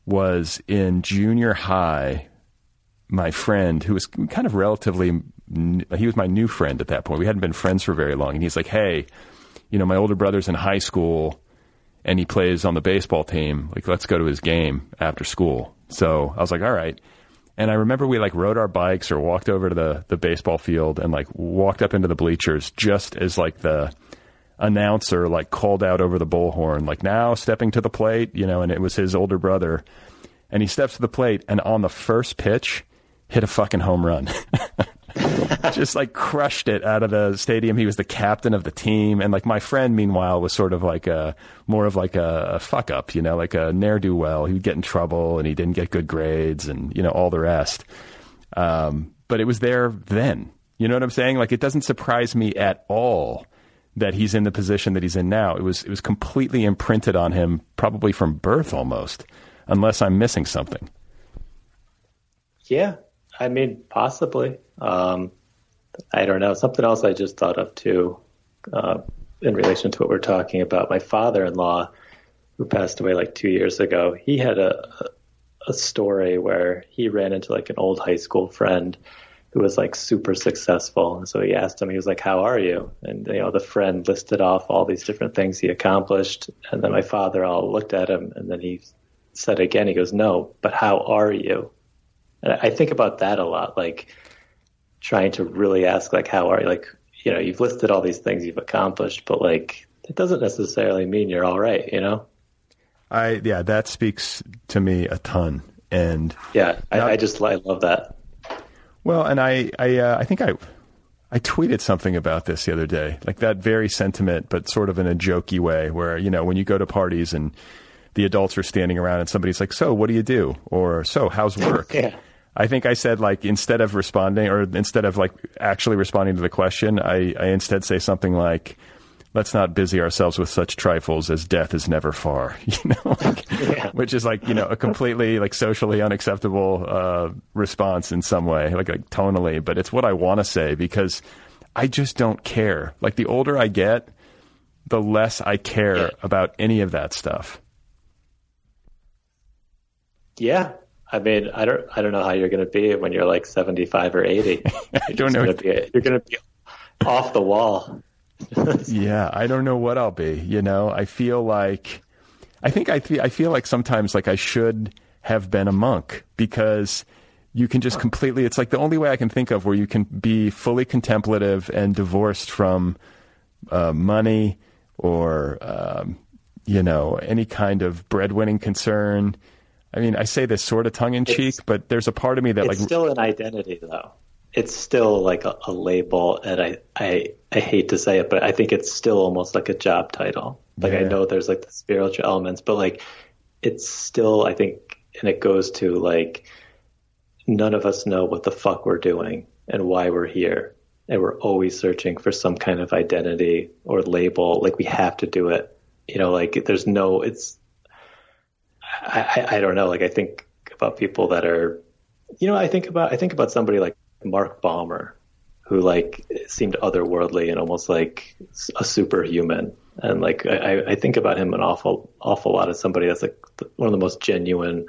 was in junior high. My friend, who was kind of relatively, he was my new friend at that point. We hadn't been friends for very long. And he's like, hey, you know, my older brother's in high school and he plays on the baseball team. Like, let's go to his game after school. So I was like, all right. And I remember we like rode our bikes or walked over to the, the baseball field and like walked up into the bleachers just as like the announcer like called out over the bullhorn, like now stepping to the plate, you know, and it was his older brother. And he steps to the plate and on the first pitch, hit a fucking home run. Just like crushed it out of the stadium. He was the captain of the team. And like my friend, meanwhile, was sort of like a more of like a, a fuck up, you know, like a ne'er-do-well. He would get in trouble and he didn't get good grades and, you know, all the rest. Um, but it was there then. You know what I'm saying? Like, it doesn't surprise me at all that he's in the position that he's in now. It was, it was completely imprinted on him, probably from birth almost, unless I'm missing something. Yeah. I mean, possibly. Um, I don't know. Something else I just thought of, too, uh, in relation to what we're talking about. My father-in-law, who passed away like two years ago, he had a a story where he ran into like an old high school friend who was like super successful. And so he asked him, he was like, how are you? And, you know, the friend listed off all these different things he accomplished. And then my father-in-law looked at him and then he said again, he goes, no, but how are you? And I think about that a lot, like trying to really ask, like, how are you? Like, you know, you've listed all these things you've accomplished, but like, it doesn't necessarily mean you're all right, you know? I, yeah, that speaks to me a ton. And yeah, I, not, I just, I love that. Well, and I, I, uh, I think I, I tweeted something about this the other day, like that very sentiment, but sort of in a jokey way where, you know, when you go to parties and the adults are standing around and somebody's like, so what do you do? Or so how's work? Yeah. I think I said, like, instead of responding or instead of like actually responding to the question, I, I instead say something like, let's not busy ourselves with such trifles as death is never far, you know, like, yeah. Which is like, you know, a completely like socially unacceptable uh, response in some way, like, like tonally. But it's what I want to say because I just don't care. Like the older I get, the less I care yeah. about any of that stuff. Yeah. I mean, I don't, I don't know how you're going to be when you're like seventy-five or eighty. I don't know. Gonna be, you're going to be off the wall. Yeah. I don't know what I'll be. You know, I feel like, I think I, th- I feel like sometimes like I should have been a monk because you can just completely, it's like the only way I can think of where you can be fully contemplative and divorced from uh, money or, um, you know, any kind of breadwinning concern. I mean, I say this sort of tongue-in-cheek, but there's a part of me that it's like... It's still an identity, though. It's still like a, a label, and I, I I hate to say it, but I think it's still almost like a job title. Like, yeah. I know there's like the spiritual elements, but like, it's still, I think, and it goes to like, none of us know what the fuck we're doing and why we're here, and we're always searching for some kind of identity or label. Like, we have to do it. You know, like, there's no... it's. I, I don't know. Like, I think about people that are, you know, I think about, I think about somebody like Mark Balmer, who like seemed otherworldly and almost like a superhuman. And like, I, I think about him an awful, awful lot as somebody that's like one of the most genuine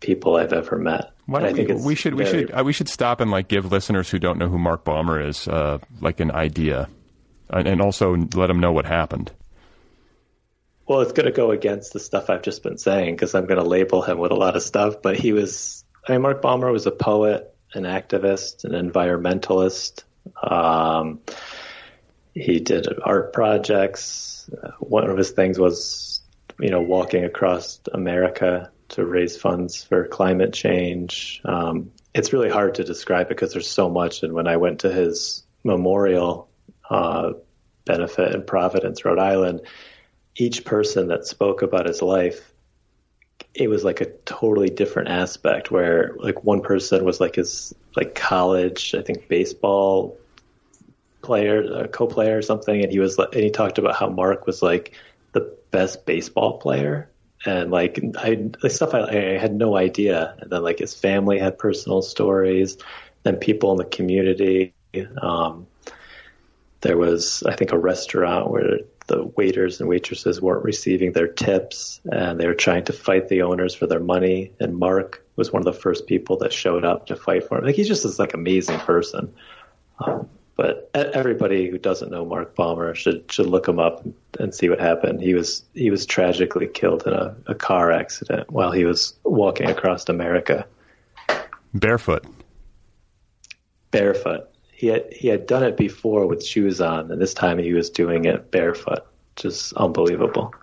people I've ever met. Why don't I think we, we should, very... we should, we should stop and like give listeners who don't know who Mark Balmer is, uh, like an idea and, and also let them know what happened. Well, it's going to go against the stuff I've just been saying because I'm going to label him with a lot of stuff. But he was, I mean, Mark Balmer was a poet, an activist, an environmentalist. Um, he did art projects. Uh, one of his things was, you know, walking across America to raise funds for climate change. Um, it's really hard to describe because there's so much. And when I went to his memorial uh, benefit in Providence, Rhode Island, each person that spoke about his life, it was like a totally different aspect where like one person was like his like college, I think baseball player, uh, co-player or something. And he was like, and he talked about how Mark was like the best baseball player and like I like stuff I, I had no idea. And then like his family had personal stories, then people in the community. Um, there was, I think, a restaurant where the waiters and waitresses weren't receiving their tips, and they were trying to fight the owners for their money. And Mark was one of the first people that showed up to fight for him. Like, he's just this like amazing person. Um, but everybody who doesn't know Mark Balmer should should look him up and see what happened. He was he was tragically killed in a, a car accident while he was walking across America. Barefoot. Barefoot. He had, he had done it before with shoes on, and this time he was doing it barefoot. Just unbelievable.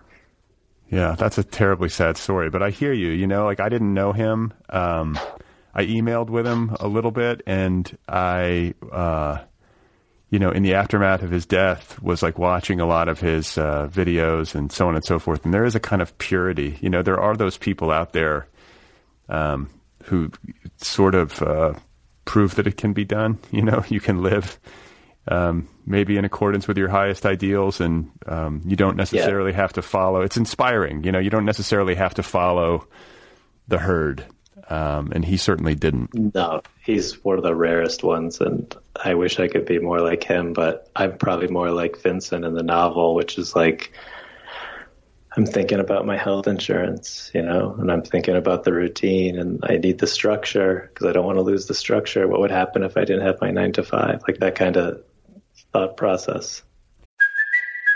Yeah, that's a terribly sad story, but I hear you. You know, like, I didn't know him. Um, I emailed with him a little bit, and I, uh, you know, in the aftermath of his death, was like watching a lot of his uh, videos and so on and so forth. And there is a kind of purity. You know, there are those people out there um, who sort of... Uh, prove that it can be done. You know, you can live um, maybe in accordance with your highest ideals, and um, you don't necessarily yeah. have to follow. It's inspiring. You know, you don't necessarily have to follow the herd. Um, and he certainly didn't. No, he's one of the rarest ones. And I wish I could be more like him, but I'm probably more like Vincent in the novel, which is like, I'm thinking about my health insurance, you know, and I'm thinking about the routine, and I need the structure because I don't want to lose the structure. What would happen if I didn't have my nine to five? Like, that kind of thought process.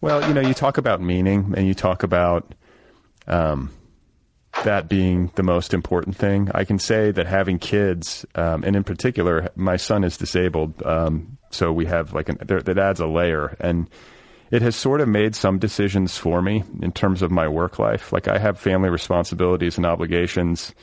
Well, you know, you talk about meaning, and you talk about um, that being the most important thing. I can say that having kids, um, and in particular, my son is disabled, um, so we have like an, there, that adds a layer, and it has sort of made some decisions for me in terms of my work life. Like, I have family responsibilities and obligations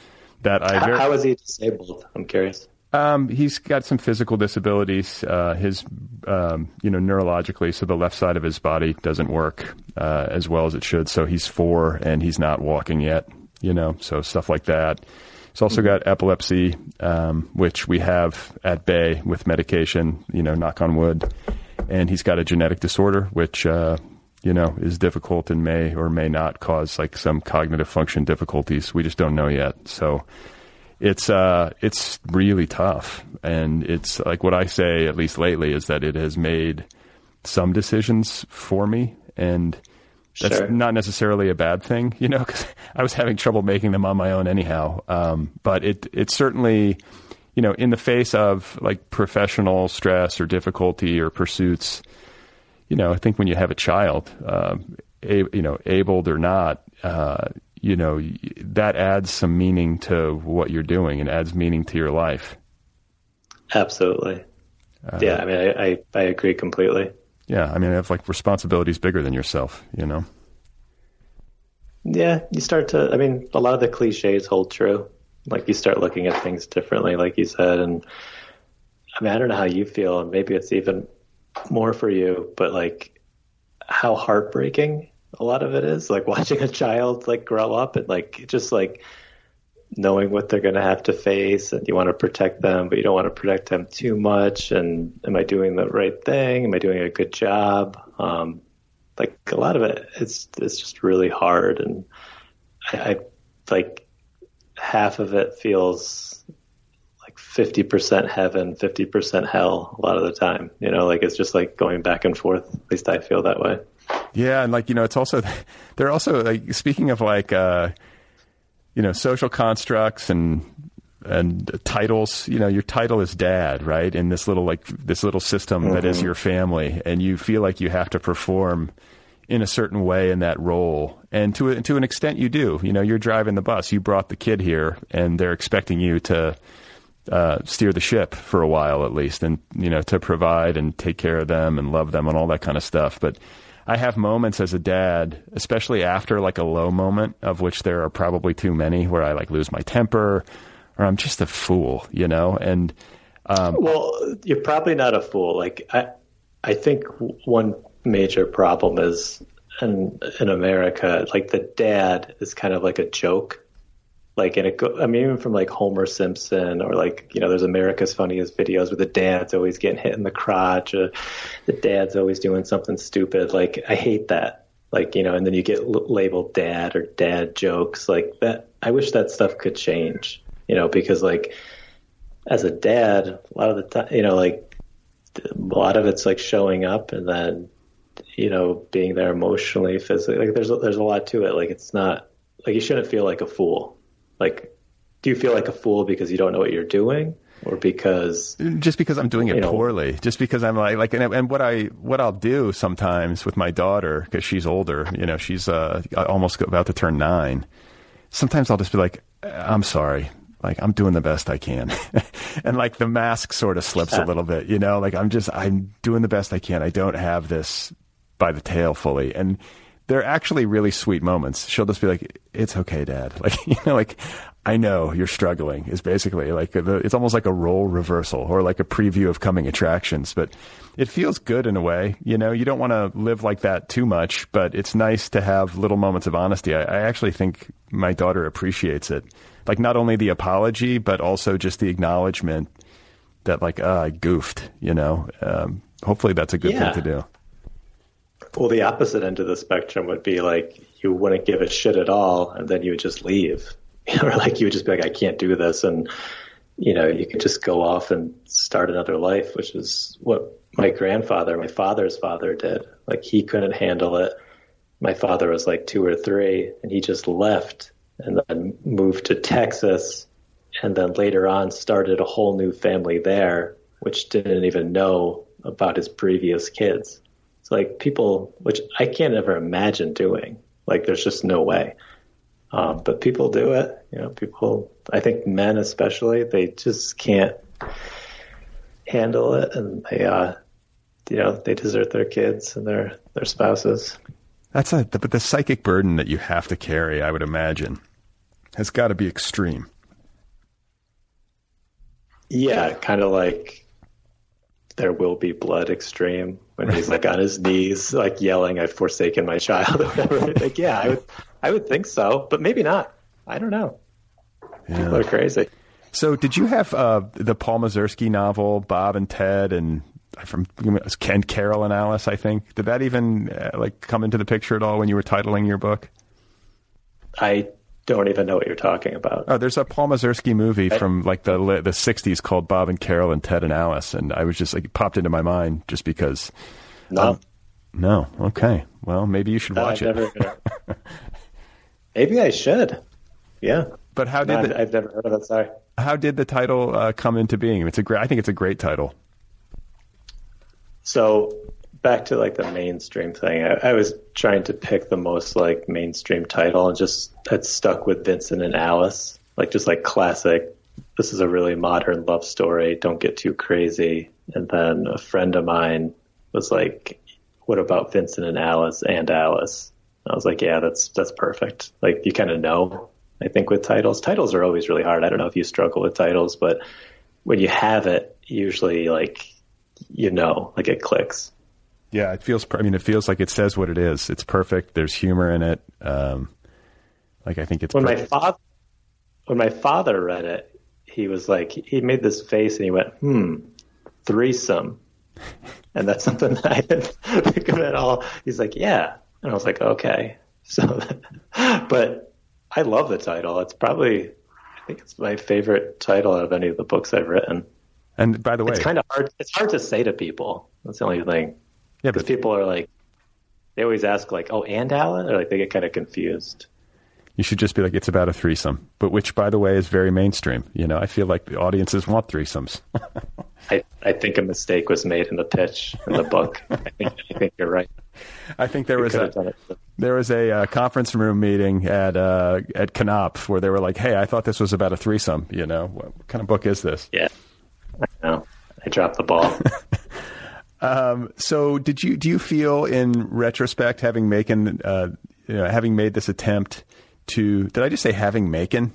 that I. Very- How is he disabled? I'm curious. Um, he's got some physical disabilities, uh, his, um, you know, neurologically. So the left side of his body doesn't work, uh, as well as it should. So he's four and he's not walking yet, you know, so stuff like that. He's also got epilepsy, um, which we have at bay with medication, you know, knock on wood. And he's got a genetic disorder, which, uh, you know, is difficult and may or may not cause like some cognitive function difficulties. We just don't know yet. So. It's uh, it's really tough, and it's like what I say, at least lately, is that it has made some decisions for me, and that's sure. not necessarily a bad thing, you know, because I was having trouble making them on my own anyhow. Um, but it it certainly, you know, in the face of like professional stress or difficulty or pursuits, you know, I think when you have a child, uh, a, you know, abled or not. Uh, you know, that adds some meaning to what you're doing and adds meaning to your life. Absolutely. Uh, yeah. I mean, I, I, I agree completely. Yeah. I mean, I have like responsibilities bigger than yourself, you know? Yeah. You start to, I mean, a lot of the cliches hold true. Like, you start looking at things differently, like you said. And I mean, I don't know how you feel, and maybe it's even more for you, but like, how heartbreaking a lot of it is, like watching a child like grow up and like just like knowing what they're going to have to face, and you want to protect them, but you don't want to protect them too much. And am I doing the right thing? Am I doing a good job? Um, like a lot of it, it's it's just really hard, and I, I like half of it feels like fifty percent heaven, fifty percent hell a lot of the time. You know, like it's just like going back and forth. At least I feel that way. Yeah. And like, you know, it's also, they're also like, speaking of like, uh, you know, social constructs and, and titles, you know, your title is dad, right? In this little, like this little system mm-hmm. that is your family. And you feel like you have to perform in a certain way in that role. And to a, to an extent you do, you know, you're driving the bus, you brought the kid here, and they're expecting you to, uh, steer the ship for a while at least. And, you know, to provide and take care of them and love them and all that kind of stuff. But I have moments as a dad, especially after like a low moment, of which there are probably too many, where I like lose my temper or I'm just a fool, you know? And, um, well, you're probably not a fool. Like I, I think one major problem is in, in America, like the dad is kind of like a joke. Like, and it go, I mean, even from like Homer Simpson or like, you know, there's America's Funniest Videos where the dad's always getting hit in the crotch or the dad's always doing something stupid. Like, I hate that. Like, you know, and then you get l- labeled dad or dad jokes like that. I wish that stuff could change, you know, because like as a dad, a lot of the time, you know, like a lot of it's like showing up and then, you know, being there emotionally, physically. Like there's, there's a lot to it. Like, it's not like you shouldn't feel like a fool. Like, do you feel like a fool because you don't know what you're doing, or because just because I'm doing it poorly? Know. Just because I'm like, like, and, and what I what I'll do sometimes with my daughter, because she's older, you know, she's uh, almost about to turn nine. Sometimes I'll just be like, I'm sorry, like I'm doing the best I can, and like the mask sort of slips yeah. a little bit, you know, like I'm just I'm doing the best I can. I don't have this by the tail fully, and. They're actually really sweet moments. She'll just be like, "It's okay, Dad." Like, you know, like, I know you're struggling is basically like, the, it's almost like a role reversal or like a preview of coming attractions, but it feels good in a way, you know, you don't want to live like that too much, but it's nice to have little moments of honesty. I, I actually think my daughter appreciates it. Like not only the apology, but also just the acknowledgement that like, uh, I goofed, you know, um, hopefully that's a good yeah. thing to do. Well, the opposite end of the spectrum would be like you wouldn't give a shit at all, and then you would just leave, or like you would just be like, "I can't do this," and you know, you could just go off and start another life, which is what my grandfather, my father's father, did. Like he couldn't handle it. My father was like two or three, and he just left, and then moved to Texas, and then later on started a whole new family there, which didn't even know about his previous kids. Like people, which I can't ever imagine doing. Like there's just no way. Um, but people do it. You know, people, I think men especially, they just can't handle it. And they, uh, you know, they desert their kids and their, their spouses. That's a, but the psychic burden that you have to carry, I would imagine, has got to be extreme. Yeah, kind of like There Will Be Blood extreme. When he's like on his knees, like yelling, "I've forsaken my child," or whatever. Like, yeah, I would, I would think so, but maybe not. I don't know. Yeah. People are crazy. So, did you have uh, the Paul Mazursky novel, Bob and Ted, and from Ken, Carol and Alice? I think did that even uh, like come into the picture at all when you were titling your book? I don't even know what you're talking about. Oh, there's a Paul Mazursky movie I, from like the the sixties called Bob and Carol and Ted and Alice, and I was just like it popped into my mind just because. No. Um, no. Okay. Well, maybe you should watch no, it. Never, maybe I should. Yeah. But how did no, the, I've never heard of it. Sorry. How did the title uh, come into being? It's a great, I think it's a great title. So back to like the mainstream thing, I, I was trying to pick the most like mainstream title and just had stuck with Vincent and Alice, like just like classic. This is a really modern love story. Don't get too crazy. And then a friend of mine was like, "What about Vincent and Alice and Alice?" And I was like, "Yeah, that's that's perfect." Like you kind of know, I think, with titles. Titles are always really hard. I don't know if you struggle with titles, but when you have it, usually like you know, like it clicks. Yeah, it feels. I mean, it feels like it says what it is. It's perfect. There's humor in it. Um, like I think it's when perfect. my father when my father read it, he was like, he made this face and he went, "Hmm, threesome." And that's something that I didn't think of at all. He's like, "Yeah." And I was like, "Okay." So, but I love the title. It's probably, I think it's my favorite title out of any of the books I've written. And by the way, it's kind of hard. It's hard to say to people. That's the only thing. Yeah, because people are like, they always ask like, "Oh, and Alan?" Or like they get kind of confused. You should just be like, "It's about a threesome," but which, by the way, is very mainstream. You know, I feel like the audiences want threesomes. I, I think a mistake was made in the pitch in the book. I think, I think you're right. I think there was a, there was a uh, conference room meeting at uh, at Knopf where they were like, "Hey, I thought this was about a threesome. You know, what, what kind of book is this?" Yeah, I know. I dropped the ball. um, so, did you do you feel, in retrospect, having making uh, you know, having made this attempt? To, did I just say having Macon?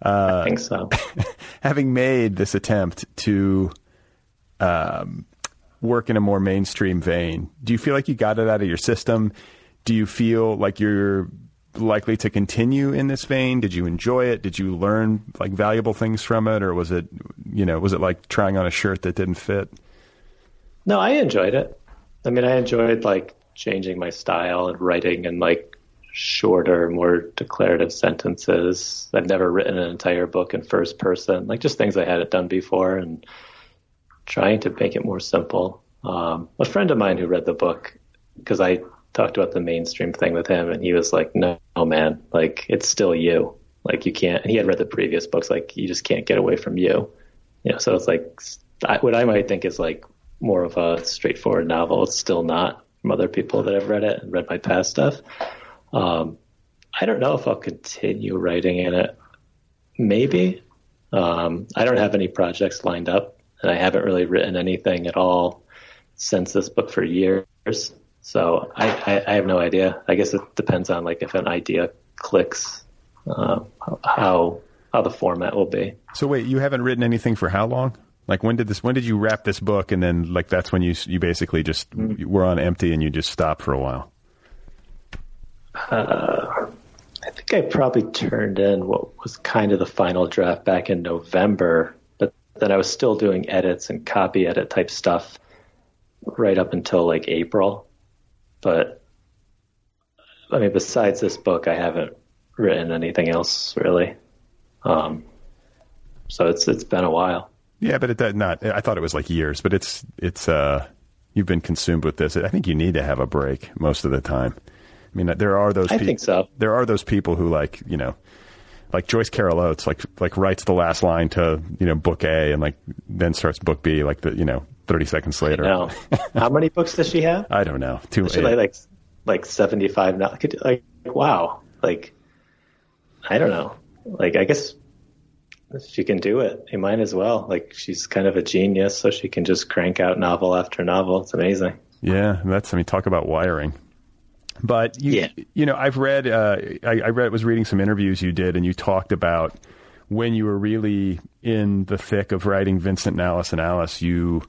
Uh, I think so. Having made this attempt to um, work in a more mainstream vein, do you feel like you got it out of your system? Do you feel like you're likely to continue in this vein? Did you enjoy it? Did you learn like valuable things from it? Or was it, you know, was it like trying on a shirt that didn't fit? No, I enjoyed it. I mean, I enjoyed like changing my style and writing and like shorter, more declarative sentences. I've never written an entire book in first person, like just things I hadn't done before and trying to make it more simple. Um, a friend of mine who read the book, because I talked about the mainstream thing with him, and he was like, no, no, man, like it's still you. Like you can't, and he had read the previous books, like you just can't get away from you. You know, so it's like I, what I might think is like more of a straightforward novel. It's still not, from other people that have read it and read my past stuff. Um, I don't know if I'll continue writing in it. Maybe. Um, I don't have any projects lined up, and I haven't really written anything at all since this book for years. So I, I, I have no idea. I guess it depends on like if an idea clicks, uh, how how the format will be. So wait, you haven't written anything for how long? Like when did this? When did you wrap this book? And then like that's when you you basically just mm-hmm. were on empty and you just stopped for a while. Uh, I think I probably turned in what was kind of the final draft back in November, but then I was still doing edits and copy edit type stuff right up until like April. But I mean, besides this book, I haven't written anything else really. Um, so it's, it's been a while. Yeah, but it does not, I thought it was like years, but it's, it's, uh, you've been consumed with this. I think you need to have a break most of the time. I mean, there are those. I pe- think so. There are those people who like, you know, like Joyce Carol Oates, like like writes the last line to, you know, book A, and like then starts book B, like the, you know, thirty seconds later. I know. How many books does she have? I don't know. Two. Should I like like seventy five now? Like, like wow. Like I don't know. Like I guess if she can do it, you might as well. Like she's kind of a genius, so she can just crank out novel after novel. It's amazing. Yeah, that's. I mean, talk about wiring. But, you, yeah. you know, I've read, uh, I, I read, was reading some interviews you did, and you talked about when you were really in the thick of writing Vincent and Alice and Alice, you,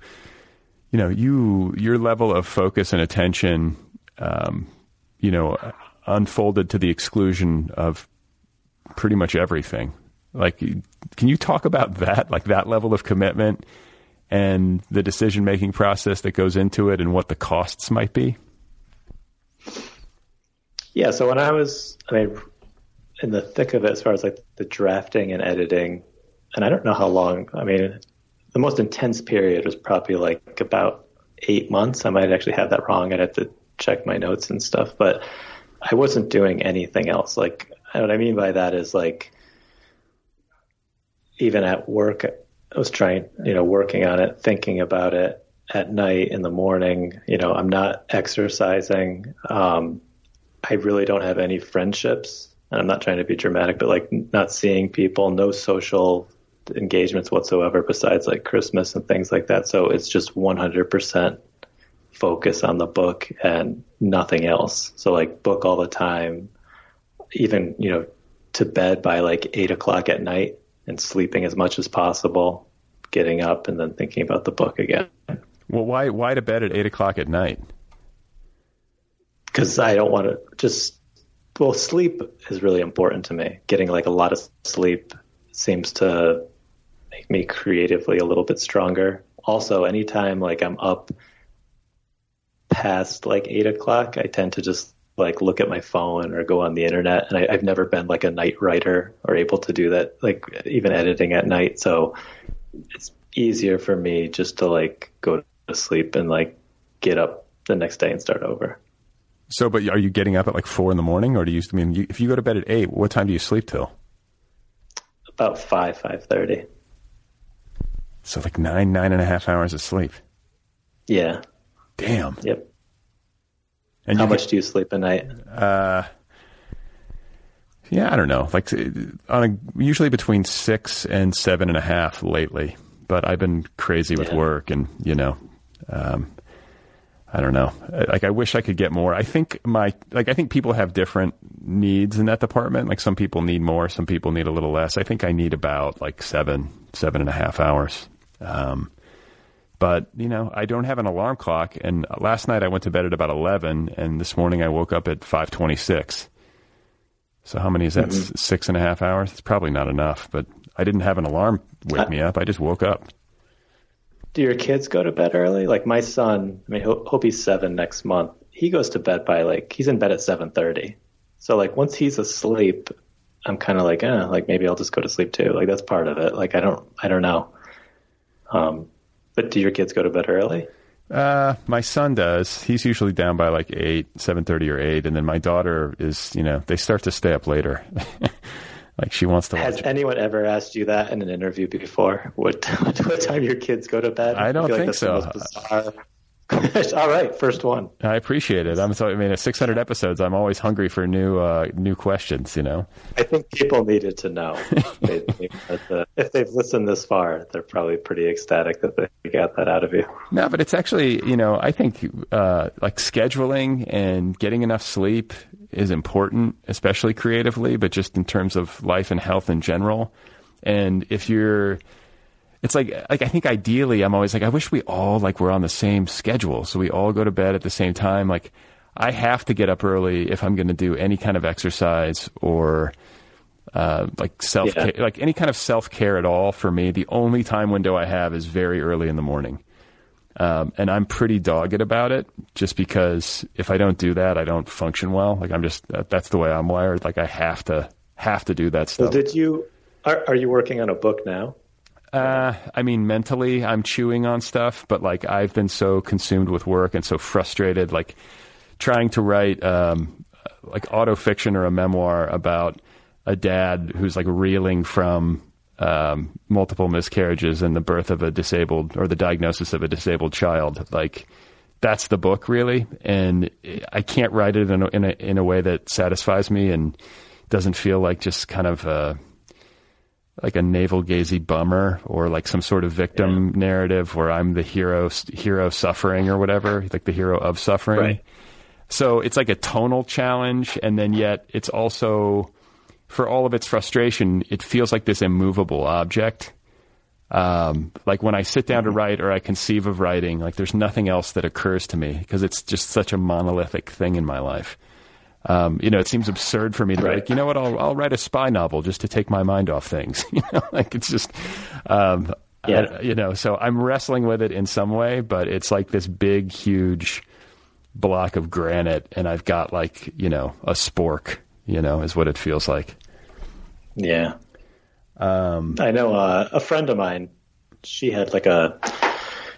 you know, you, your level of focus and attention, um, you know, unfolded to the exclusion of pretty much everything. Like, can you talk about that, like that level of commitment and the decision-making process that goes into it and what the costs might be? Yeah, so when I was, I mean, in the thick of it as far as like the drafting and editing, and I don't know how long, I mean, the most intense period was probably like about eight months. I might actually have that wrong. I'd have to check my notes and stuff, but I wasn't doing anything else. Like, what I mean by that is like, even at work, I was trying, you know, working on it, thinking about it at night, in the morning, you know, I'm not exercising, um, I really don't have any friendships, and I'm not trying to be dramatic, but like not seeing people, no social engagements whatsoever besides like Christmas and things like that. So it's just one hundred percent focus on the book and nothing else. So like book all the time, even, you know, to bed by like eight o'clock at night and sleeping as much as possible, getting up and then thinking about the book again. Well, why, why to bed at eight o'clock at night? Because I don't want to just, well, sleep is really important to me. Getting like a lot of sleep seems to make me creatively a little bit stronger. Also, anytime like I'm up past like eight o'clock, I tend to just like look at my phone or go on the internet. And I, I've never been like a night writer or able to do that, like even editing at night. So it's easier for me just to like go to sleep and like get up the next day and start over. So, but are you getting up at like four in the morning, or do you, I mean, you, if you go to bed at eight, what time do you sleep till? About five, five thirty. So like nine, nine and a half hours of sleep. Yeah. Damn. Yep. And how much get, do you sleep a night? Uh, yeah, I don't know. Like on a, usually between six and seven and a half lately, but I've been crazy with yeah. work and, you know, um, I don't know. Like, I wish I could get more. I think my, like, I think people have different needs in that department. Like, some people need more, some people need a little less. I think I need about like seven, seven and a half hours, um, But, you know, I don't have an alarm clock. And last night I went to bed at about eleven, and this morning I woke up at five twenty-six. So how many is that? Mm-hmm. Six and a half hours? It's probably not enough, but I didn't have an alarm wake I, me up. I just woke up. Do your kids go to bed early? Like my son, I mean, he'll, hope he's seven next month. He goes to bed by like, he's in bed at seven thirty. So like once he's asleep, I'm kind of like, eh, like maybe I'll just go to sleep too. Like that's part of it. Like, I don't, I don't know. Um, but do your kids go to bed early? Uh, my son does. He's usually down by like eight, seven thirty or eight. And then my daughter is, you know, they start to stay up later. Like she wants to watch. Has anyone ever asked you that in an interview before? What, what time your kids go to bed? I don't I feel think like so. The most bizarre. All right. First one. I appreciate it. I'm so, I mean, at six hundred episodes, I'm always hungry for new, uh, new questions, you know? I think people needed to know. they, they, uh, if they've listened this far, they're probably pretty ecstatic that they got that out of you. No, but it's actually, you know, I think, uh, like scheduling and getting enough sleep is important, especially creatively, but just in terms of life and health in general. And if you're, it's like, like, I think ideally I'm always like, I wish we all like were on the same schedule. So we all go to bed at the same time. Like I have to get up early if I'm going to do any kind of exercise or, uh, like self, yeah. like any kind of self care at all for me. The only time window I have is very early in the morning. Um, and I'm pretty dogged about it just because if I don't do that, I don't function well. Like I'm just, that's the way I'm wired. Like I have to, have to do that stuff. So did you, are, are you working on a book now? Uh, I mean, mentally I'm chewing on stuff, but like I've been so consumed with work and so frustrated, like trying to write, um, like autofiction or a memoir about a dad who's like reeling from um, multiple miscarriages and the birth of a disabled or the diagnosis of a disabled child. Like that's the book really. And I can't write it in a, in a, in a way that satisfies me and doesn't feel like just kind of, uh, like a navel-gazy bummer or like some sort of victim yeah. narrative where I'm the hero, hero suffering or whatever, like the hero of suffering. Right. So it's like a tonal challenge. And then yet it's also, for all of its frustration, it feels like this immovable object. Um, like when I sit down to write or I conceive of writing, like there's nothing else that occurs to me because it's just such a monolithic thing in my life. Um, you know, it seems absurd for me to be right. like, you know what, I'll, I'll write a spy novel just to take my mind off things. You know, like it's just, um, yeah. I, you know, so I'm wrestling with it in some way, but it's like this big, huge block of granite and I've got like, you know, a spork, you know, is what it feels like. Yeah. Um, I know uh, a friend of mine, she had like a,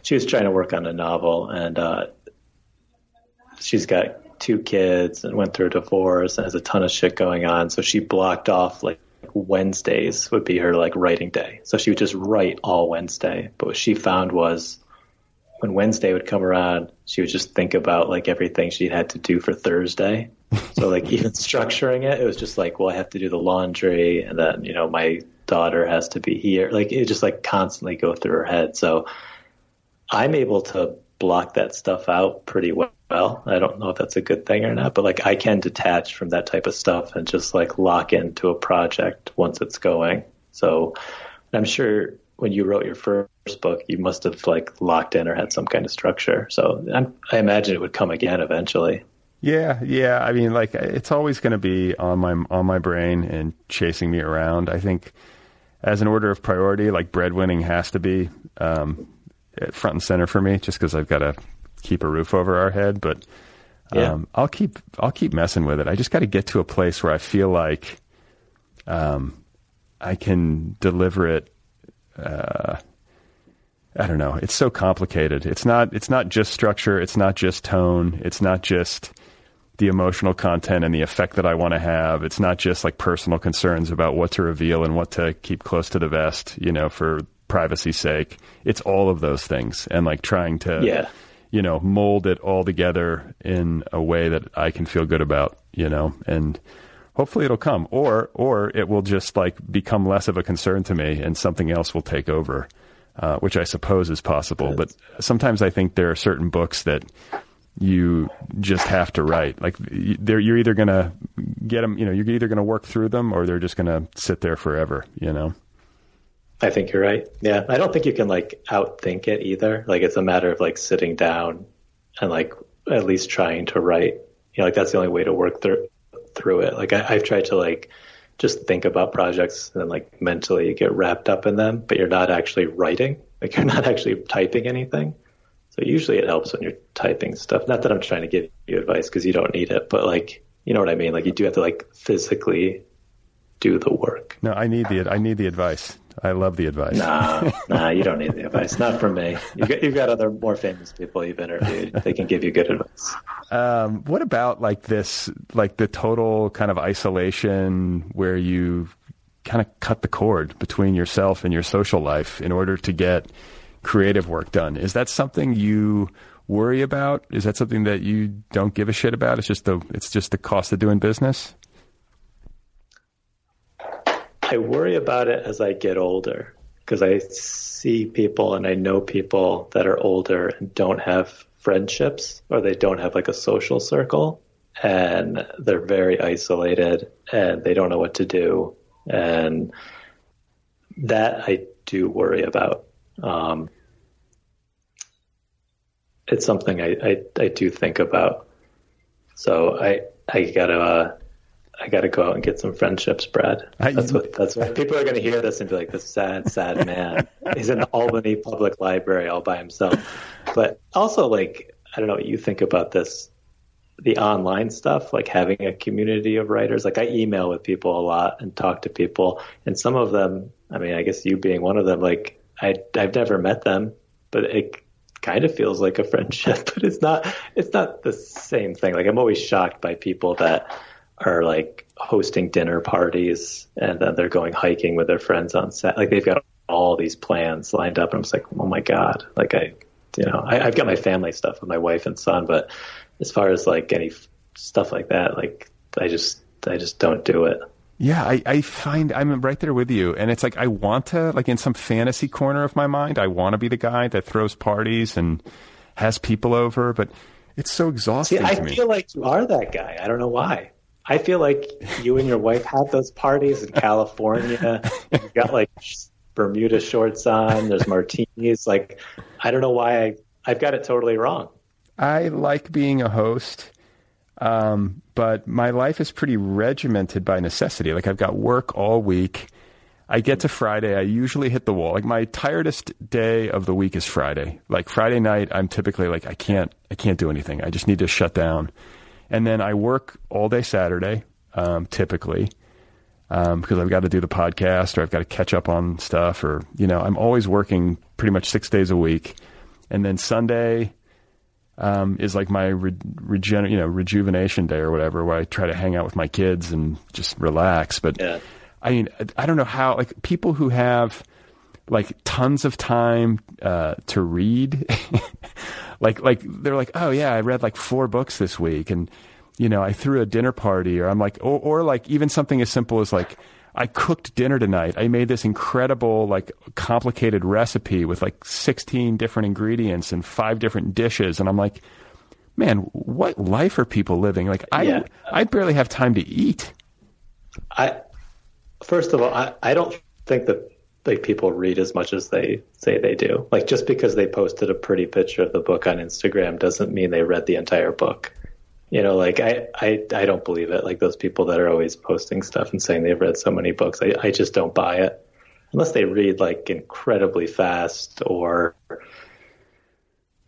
she was trying to work on a novel and uh, she's got two kids and went through a divorce and has a ton of shit going on. So she blocked off like Wednesdays would be her like writing day. So she would just write all Wednesday. But what she found was when Wednesday would come around, she would just think about like everything she had to do for Thursday. So like even structuring it, it was just like, well, I have to do the laundry and then, you know, my daughter has to be here. Like it just like constantly go through her head. So I'm able to block that stuff out pretty well. I don't know if that's a good thing or not, but like I can detach from that type of stuff and just like lock into a project once it's going. So I'm sure when you wrote your first book, you must have like locked in or had some kind of structure. So I'm, I imagine it would come again eventually. Yeah. Yeah. I mean, like it's always going to be on my, on my brain and chasing me around. I think as an order of priority, like breadwinning has to be, um, front and center for me just cause I've got to keep a roof over our head, but, um, yeah. I'll keep, I'll keep messing with it. I just got to get to a place where I feel like, um, I can deliver it, uh, I don't know. It's so complicated. It's not, it's not just structure. It's not just tone. It's not just the emotional content and the effect that I want to have. It's not just like personal concerns about what to reveal and what to keep close to the vest, you know, for privacy's sake. It's all of those things. And like trying to, yeah. you know, mold it all together in a way that I can feel good about, you know, and hopefully it'll come or, or it will just like become less of a concern to me and something else will take over, uh, which I suppose is possible. But sometimes I think there are certain books that you just have to write. Like they're, you're either going to get them, you know, you're either going to work through them or they're just going to sit there forever, you know? I think you're right. Yeah. I don't think you can like outthink it either. Like it's a matter of like sitting down and like at least trying to write, you know, like that's the only way to work through through it. Like I, I've tried to like just think about projects and then like mentally you get wrapped up in them, but you're not actually writing. Like you're not actually typing anything. So usually it helps when you're typing stuff. Not that I'm trying to give you advice because you don't need it, but like, you know what I mean? Like you do have to like physically do the work. No, I need the, I need the advice. I love the advice. Nah, nah, you don't need the advice. Not from me. You've got, you've got other more famous people you've interviewed. They can give you good advice. Um, what about like this, like the total kind of isolation where you kind of cut the cord between yourself and your social life in order to get creative work done? Is that something you worry about? Is that something that you don't give a shit about? It's just the, it's just the cost of doing business? I worry about it as I get older because I see people and I know people that are older and don't have friendships or they don't have like a social circle and they're very isolated and they don't know what to do. And that I do worry about. Um, it's something I, I, I do think about. So I, I gotta, uh, I got to go out and get some friendships, Brad. That's what, that's what people are going to hear this and be like, this sad, sad man. He's in the Albany Public Library all by himself. But also like, I don't know what you think about this, the online stuff, like having a community of writers. Like I email with people a lot and talk to people, and some of them, I mean, I guess you being one of them, like I, I've never met them, but it kind of feels like a friendship, but it's not, it's not the same thing. Like I'm always shocked by people that are like hosting dinner parties and then they're going hiking with their friends on set. Like they've got all these plans lined up. And I'm just like, oh my God. Like I, you know, I, I've got my family stuff with my wife and son, but as far as like any f- stuff like that, like I just, I just don't do it. Yeah. I, I find I'm right there with you. And it's like, I want to, like in some fantasy corner of my mind, I want to be the guy that throws parties and has people over, but it's so exhausting. See, I to me. feel like you are that guy. I don't know why. I feel like you and your wife had those parties in California. You got like Bermuda shorts on. There's martinis. Like, I don't know why I, I've got it totally wrong. I like being a host, um, but my life is pretty regimented by necessity. Like I've got work all week. I get to Friday. I usually hit the wall. Like my tiredest day of the week is Friday. Like Friday night, I'm typically like, I can't, I can't do anything. I just need to shut down. And then I work all day Saturday, um, typically, um, because I've got to do the podcast or I've got to catch up on stuff or, you know, I'm always working pretty much six days a week. And then Sunday, um, is like my re- regen- you know, rejuvenation day or whatever, where I try to hang out with my kids and just relax. But yeah. I mean, I don't know how, like people who have like tons of time, uh, to read, Like, like they're like, oh yeah, I read like four books this week and, you know, I threw a dinner party or I'm like, or, or like even something as simple as like, I cooked dinner tonight. I made this incredible, like complicated recipe with like sixteen different ingredients and five different dishes. And I'm like, man, what life are people living? Like I, yeah. I barely have time to eat. I, first of all, I, I don't think that like people read as much as they say they do. Like just because they posted a pretty picture of the book on Instagram doesn't mean they read the entire book. You know, like I, I, I don't believe it. Like those people that are always posting stuff and saying they've read so many books, I, I just don't buy it unless they read like incredibly fast or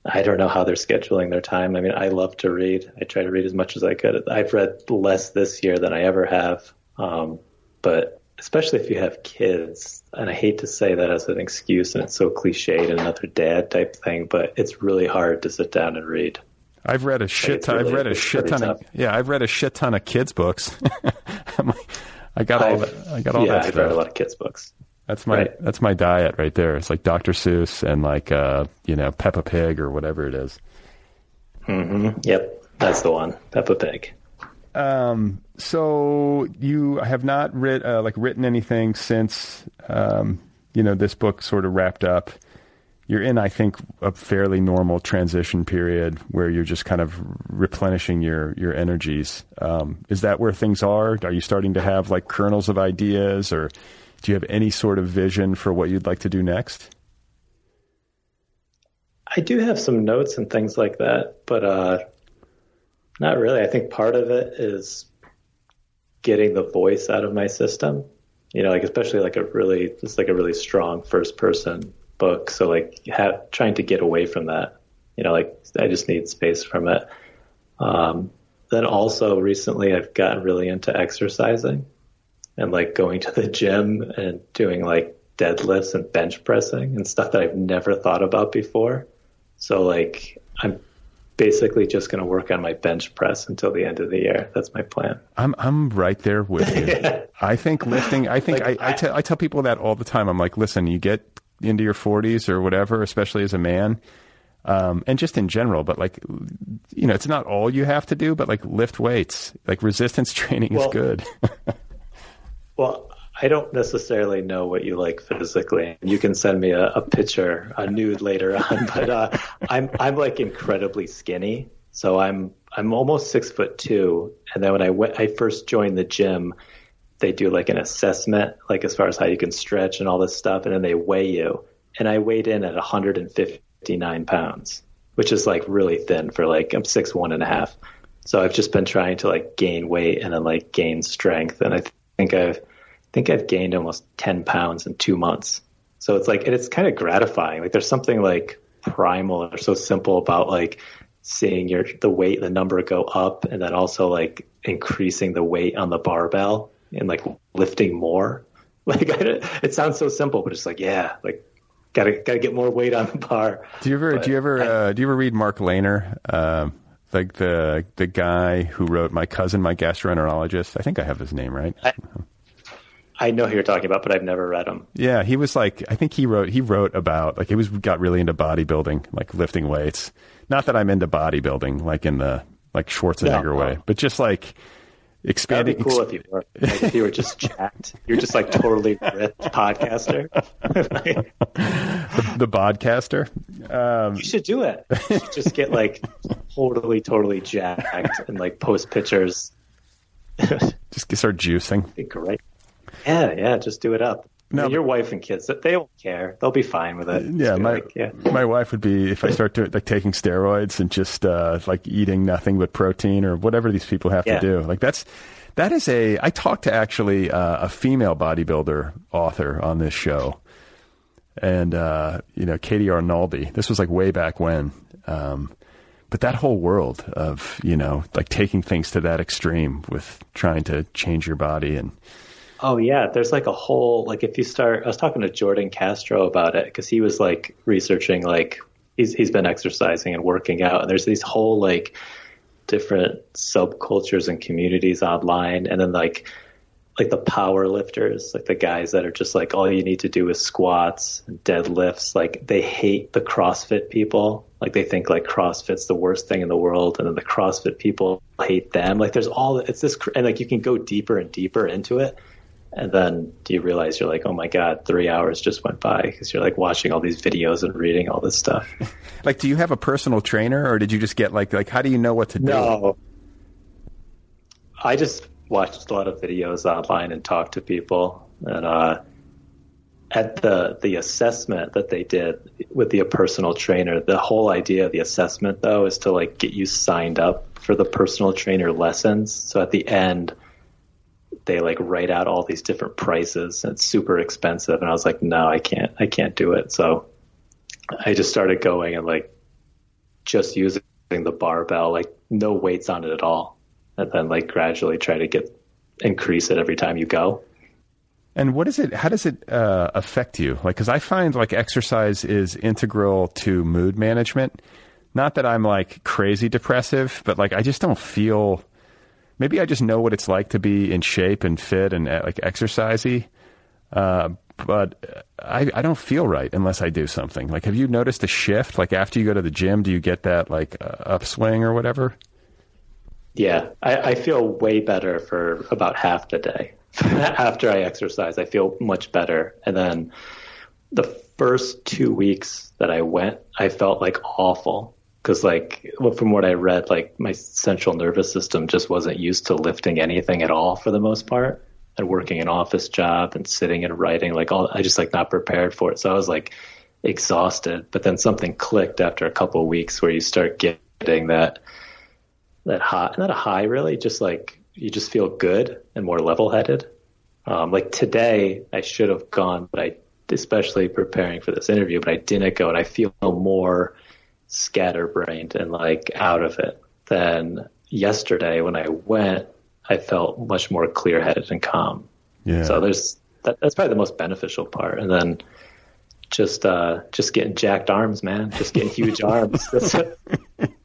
I don't know how they're scheduling their time. I mean, I love to read. I try to read as much as I could. I've read less this year than I ever have. Um, but especially if you have kids, and I hate to say that as an excuse, and it's so cliched, another dad type thing, but it's really hard to sit down and read. I've read a shit ton. Really, I've read a shit ton. Of, yeah, I've read a shit ton of kids' books. I'm like, I got all. I've, that, I got all yeah, that. Yeah, I've read a lot of kids' books. That's my right. That's my diet right there. It's like Doctor Seuss and like uh, you know Peppa Pig or whatever it is. Mm-hmm. Yep, that's the one. Peppa Pig. Um, so you have not writ, uh, like written anything since, um, you know, this book sort of wrapped up. You're in, I think, a fairly normal transition period where you're just kind of replenishing your, your energies. Um, is that where things are? Are you starting to have like kernels of ideas or Do you have any sort of vision for what you'd like to do next? I do have some notes and things like that, but uh, not really. I think part of it is getting the voice out of my system, you know, like especially like a really, it's like a really strong first person book. So like have, trying to get away from that, you know, like I just need space from it. Um, then also recently I've gotten really into exercising and like going to the gym and doing like deadlifts and bench pressing and stuff that I've never thought about before. So like I'm basically just going to work on my bench press until the end of the year. That's my plan. I'm I'm right there with you. Yeah. I think lifting, I think like, I, I, I, tell, I tell people that all the time. I'm like, listen, you get into your forties or whatever, especially as a man, um, and just in general, but like, you know, it's not all you have to do, but like lift weights, like resistance training well, is good. Well, I don't necessarily know what you like physically. You can send me a, a picture, a nude later on, but uh, I'm I'm like incredibly skinny. So I'm I'm almost six foot two. And then when I went, I first joined the gym, they do like an assessment, like as far as how you can stretch and all this stuff, and then they weigh you. And I weighed in at one hundred fifty-nine pounds, which is like really thin for like I'm six one and a half. So I've just been trying to like gain weight and then like gain strength, and I th- think I've. I think I've gained almost ten pounds in two months. So it's like, and it's kind of gratifying. Like there's something like primal or so simple about like seeing your, the weight, the number go up, and then also like increasing the weight on the barbell and like lifting more. Like it sounds so simple, but it's like, yeah, like gotta, gotta get more weight on the bar. Do you ever, but do you ever, I, uh, do you ever read Mark Lehner? Um, like the, the guy who wrote My Cousin, My Gastroenterologist. I think I have his name right. I, I know who you're talking about, but I've never read him. Yeah, he was like, I think he wrote he wrote about, like he was got really into bodybuilding, like lifting weights. Not that I'm into bodybuilding, like in the like Schwarzenegger no, no. way, but just like expanding. That'd be cool exp- if you were like, if you were just jacked. You're just like totally ripped podcaster. Like, the, the podcaster. Um, you should do it. You should just get like totally, totally jacked and like post pictures. Just start juicing. That'd be great. Yeah, yeah, just do it up. No, I mean, your wife and kids, they won't care. They'll be fine with it. Yeah, my like, yeah. my wife would be, if I start doing like taking steroids and just uh, like eating nothing but protein or whatever these people have yeah. to do. Like that's, that is a, I talked to actually uh, a female bodybuilder author on this show and, uh, you know, Katie Arnoldi. This was like way back when. Um, but that whole world of, you know, like taking things to that extreme with trying to change your body and, oh, yeah. There's like a whole, like if you start, I was talking to Jordan Castro about it because he was like researching, like he's he's been exercising and working out. And there's these whole like different subcultures and communities online. And then like, like the power lifters, like the guys that are just like, all you need to do is squats and deadlifts. Like they hate the CrossFit people. Like they think like CrossFit's the worst thing in the world. And then the CrossFit people hate them. Like there's all, it's this, and like you can go deeper and deeper into it. And then do you realize you're like, oh my God, three hours just went by because you're like watching all these videos and reading all this stuff. Like, do you have a personal trainer or did you just get like, like, how do you know what to do? No, I just watched a lot of videos online and talked to people. And uh, at the, the assessment that they did with the personal trainer, the whole idea of the assessment though, is to like get you signed up for the personal trainer lessons. So at the end, they like write out all these different prices and it's super expensive. And I was like, no, I can't, I can't do it. So I just started going and like just using the barbell, like no weights on it at all. And then like gradually try to get, increase it every time you go. And what is it, how does it uh, affect you? Like, cause I find like exercise is integral to mood management. Not that I'm like crazy depressive, but like, I just don't feel Maybe I just know what it's like to be in shape and fit and like exercisey. Uh, but I, I don't feel right unless I do something. Like, have you noticed a shift? Like after you go to the gym, do you get that like uh, upswing or whatever? Yeah, I, I feel way better for about half the day. After I exercise, I feel much better. And then the first two weeks that I went, I felt like awful. Because, like, from what I read, like, my central nervous system just wasn't used to lifting anything at all for the most part. and working an office job and sitting and writing, like all, I just like not prepared for it. So I was like exhausted, but then something clicked after a couple of weeks where you start getting that, that high, not a high really, just like you just feel good and more level headed. Um, like today I should have gone, but I, especially preparing for this interview, but I didn't go, and I feel more scatterbrained and like out of it than yesterday when I went. I felt much more clear-headed and calm. Yeah. So there's that, that's probably the most beneficial part. And then just uh, just getting jacked arms, man. Just getting huge arms. That's,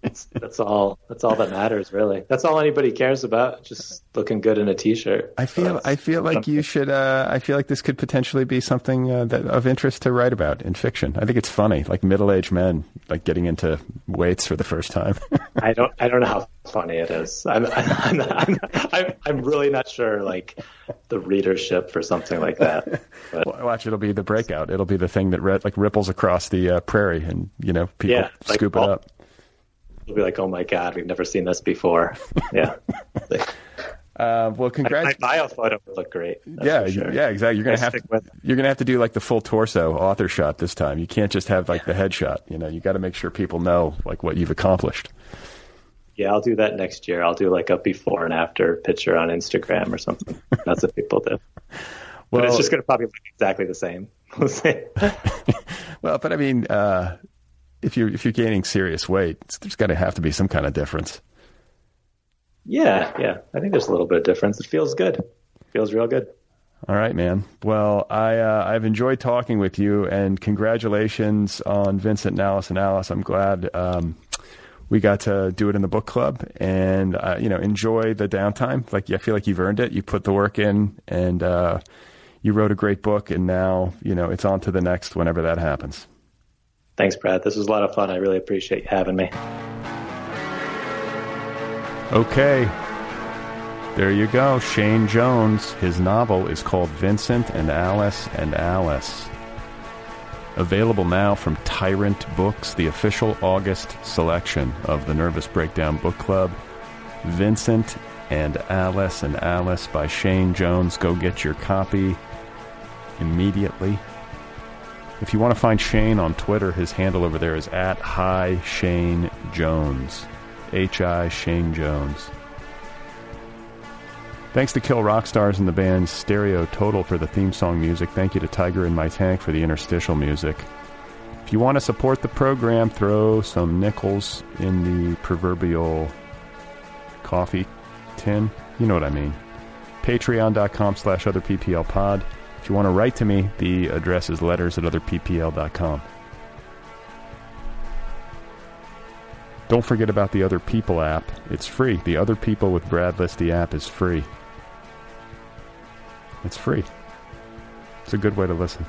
that's, that's all. That's all that matters, really. That's all anybody cares about. Just looking good in a t-shirt. I feel. So I feel like something. you should. Uh, I feel like this could potentially be something uh, that of interest to write about in fiction. I think it's funny, like middle-aged men like getting into weights for the first time. I don't. I don't know how funny it is. I'm. I'm, I'm, I'm, I'm really not sure. Like the readership for something like that. But, well, watch, it'll be the breakout. It'll be the thing that re- like ripples across the uh, prairie, and you know people yeah, scoop like, it all, up. It'll be like, oh my God, we've never seen this before. Yeah. Uh, well, congrats. My, my bio photo would look great. Yeah, sure. yeah, exactly. You're gonna I have to. You're gonna have to do like the full torso author shot this time. You can't just have like the headshot. You know, you got to make sure people know like what you've accomplished. Yeah, I'll do that next year. I'll do like a before and after picture on Instagram or something. That's what people do. Well, but it's just going to probably look exactly the same. Well, but I mean, uh, if you're if you're gaining serious weight, there's got to have to be some kind of difference. Yeah, yeah. I think there's a little bit of difference. It feels good. It feels real good. All right, man. Well, I, uh, I've enjoyed talking with you, and congratulations on Vincent and Alice and Alice. I'm glad um, we got to do it in the book club, and, uh, you know, enjoy the downtime. Like, I feel like you've earned it. You put the work in, and uh, you wrote a great book, and now, you know, it's on to the next whenever that happens. Thanks, Brad. This was a lot of fun. I really appreciate you having me. Okay, there you go. Shane Jones. His novel is called Vincent and Alice and Alice. Available now from Tyrant Books, the official August selection of the Nervous Breakdown Book Club. Vincent and Alice and Alice by Shane Jones. Go get your copy immediately. If you want to find Shane on Twitter, his handle over there is at Hi Shane Jones. H I Shane Jones. Thanks to Kill Rock Stars and the band Stereo Total for the theme song music. Thank you to Tiger in My Tank for the interstitial music. If you want to support the program, throw some nickels in the proverbial coffee tin. You know what I mean. Patreon.com slash OtherPPLPod. If you want to write to me, the address is letters at other p p l dot com. Don't forget about the Other People app. It's free. The Other People with Brad Listy app is free. It's free. It's a good way to listen.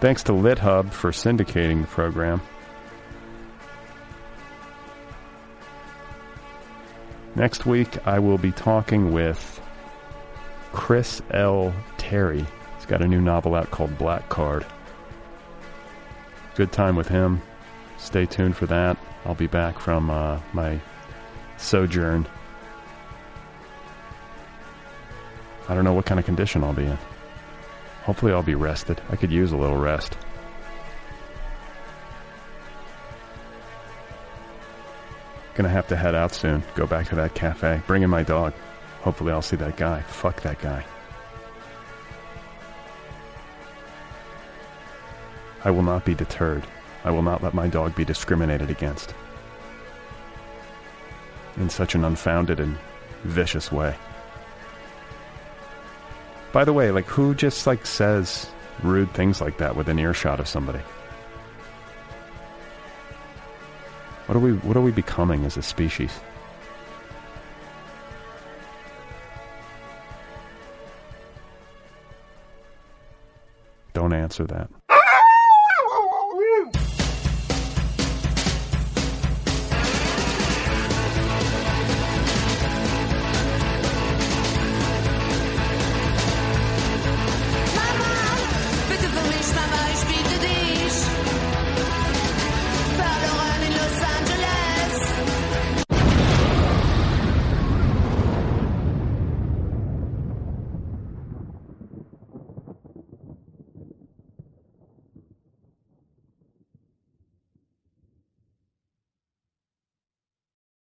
Thanks to LitHub for syndicating the program. Next week, I will be talking with Chris L. Terry. He's got a new novel out called Black Card. Good time with him. Stay tuned for that. I'll be back from uh, my sojourn. I don't know what kind of condition I'll be in. Hopefully I'll be rested. I could use a little rest. Gonna have to head out soon. Go back to that cafe. Bring in my dog. Hopefully I'll see that guy. Fuck that guy. I will not be deterred. I will not let my dog be discriminated against in such an unfounded and vicious way. By the way, like, who just like says rude things like that with an earshot of somebody? What are we what are we becoming as a species? Don't answer that. Mama, bitte bring mich mal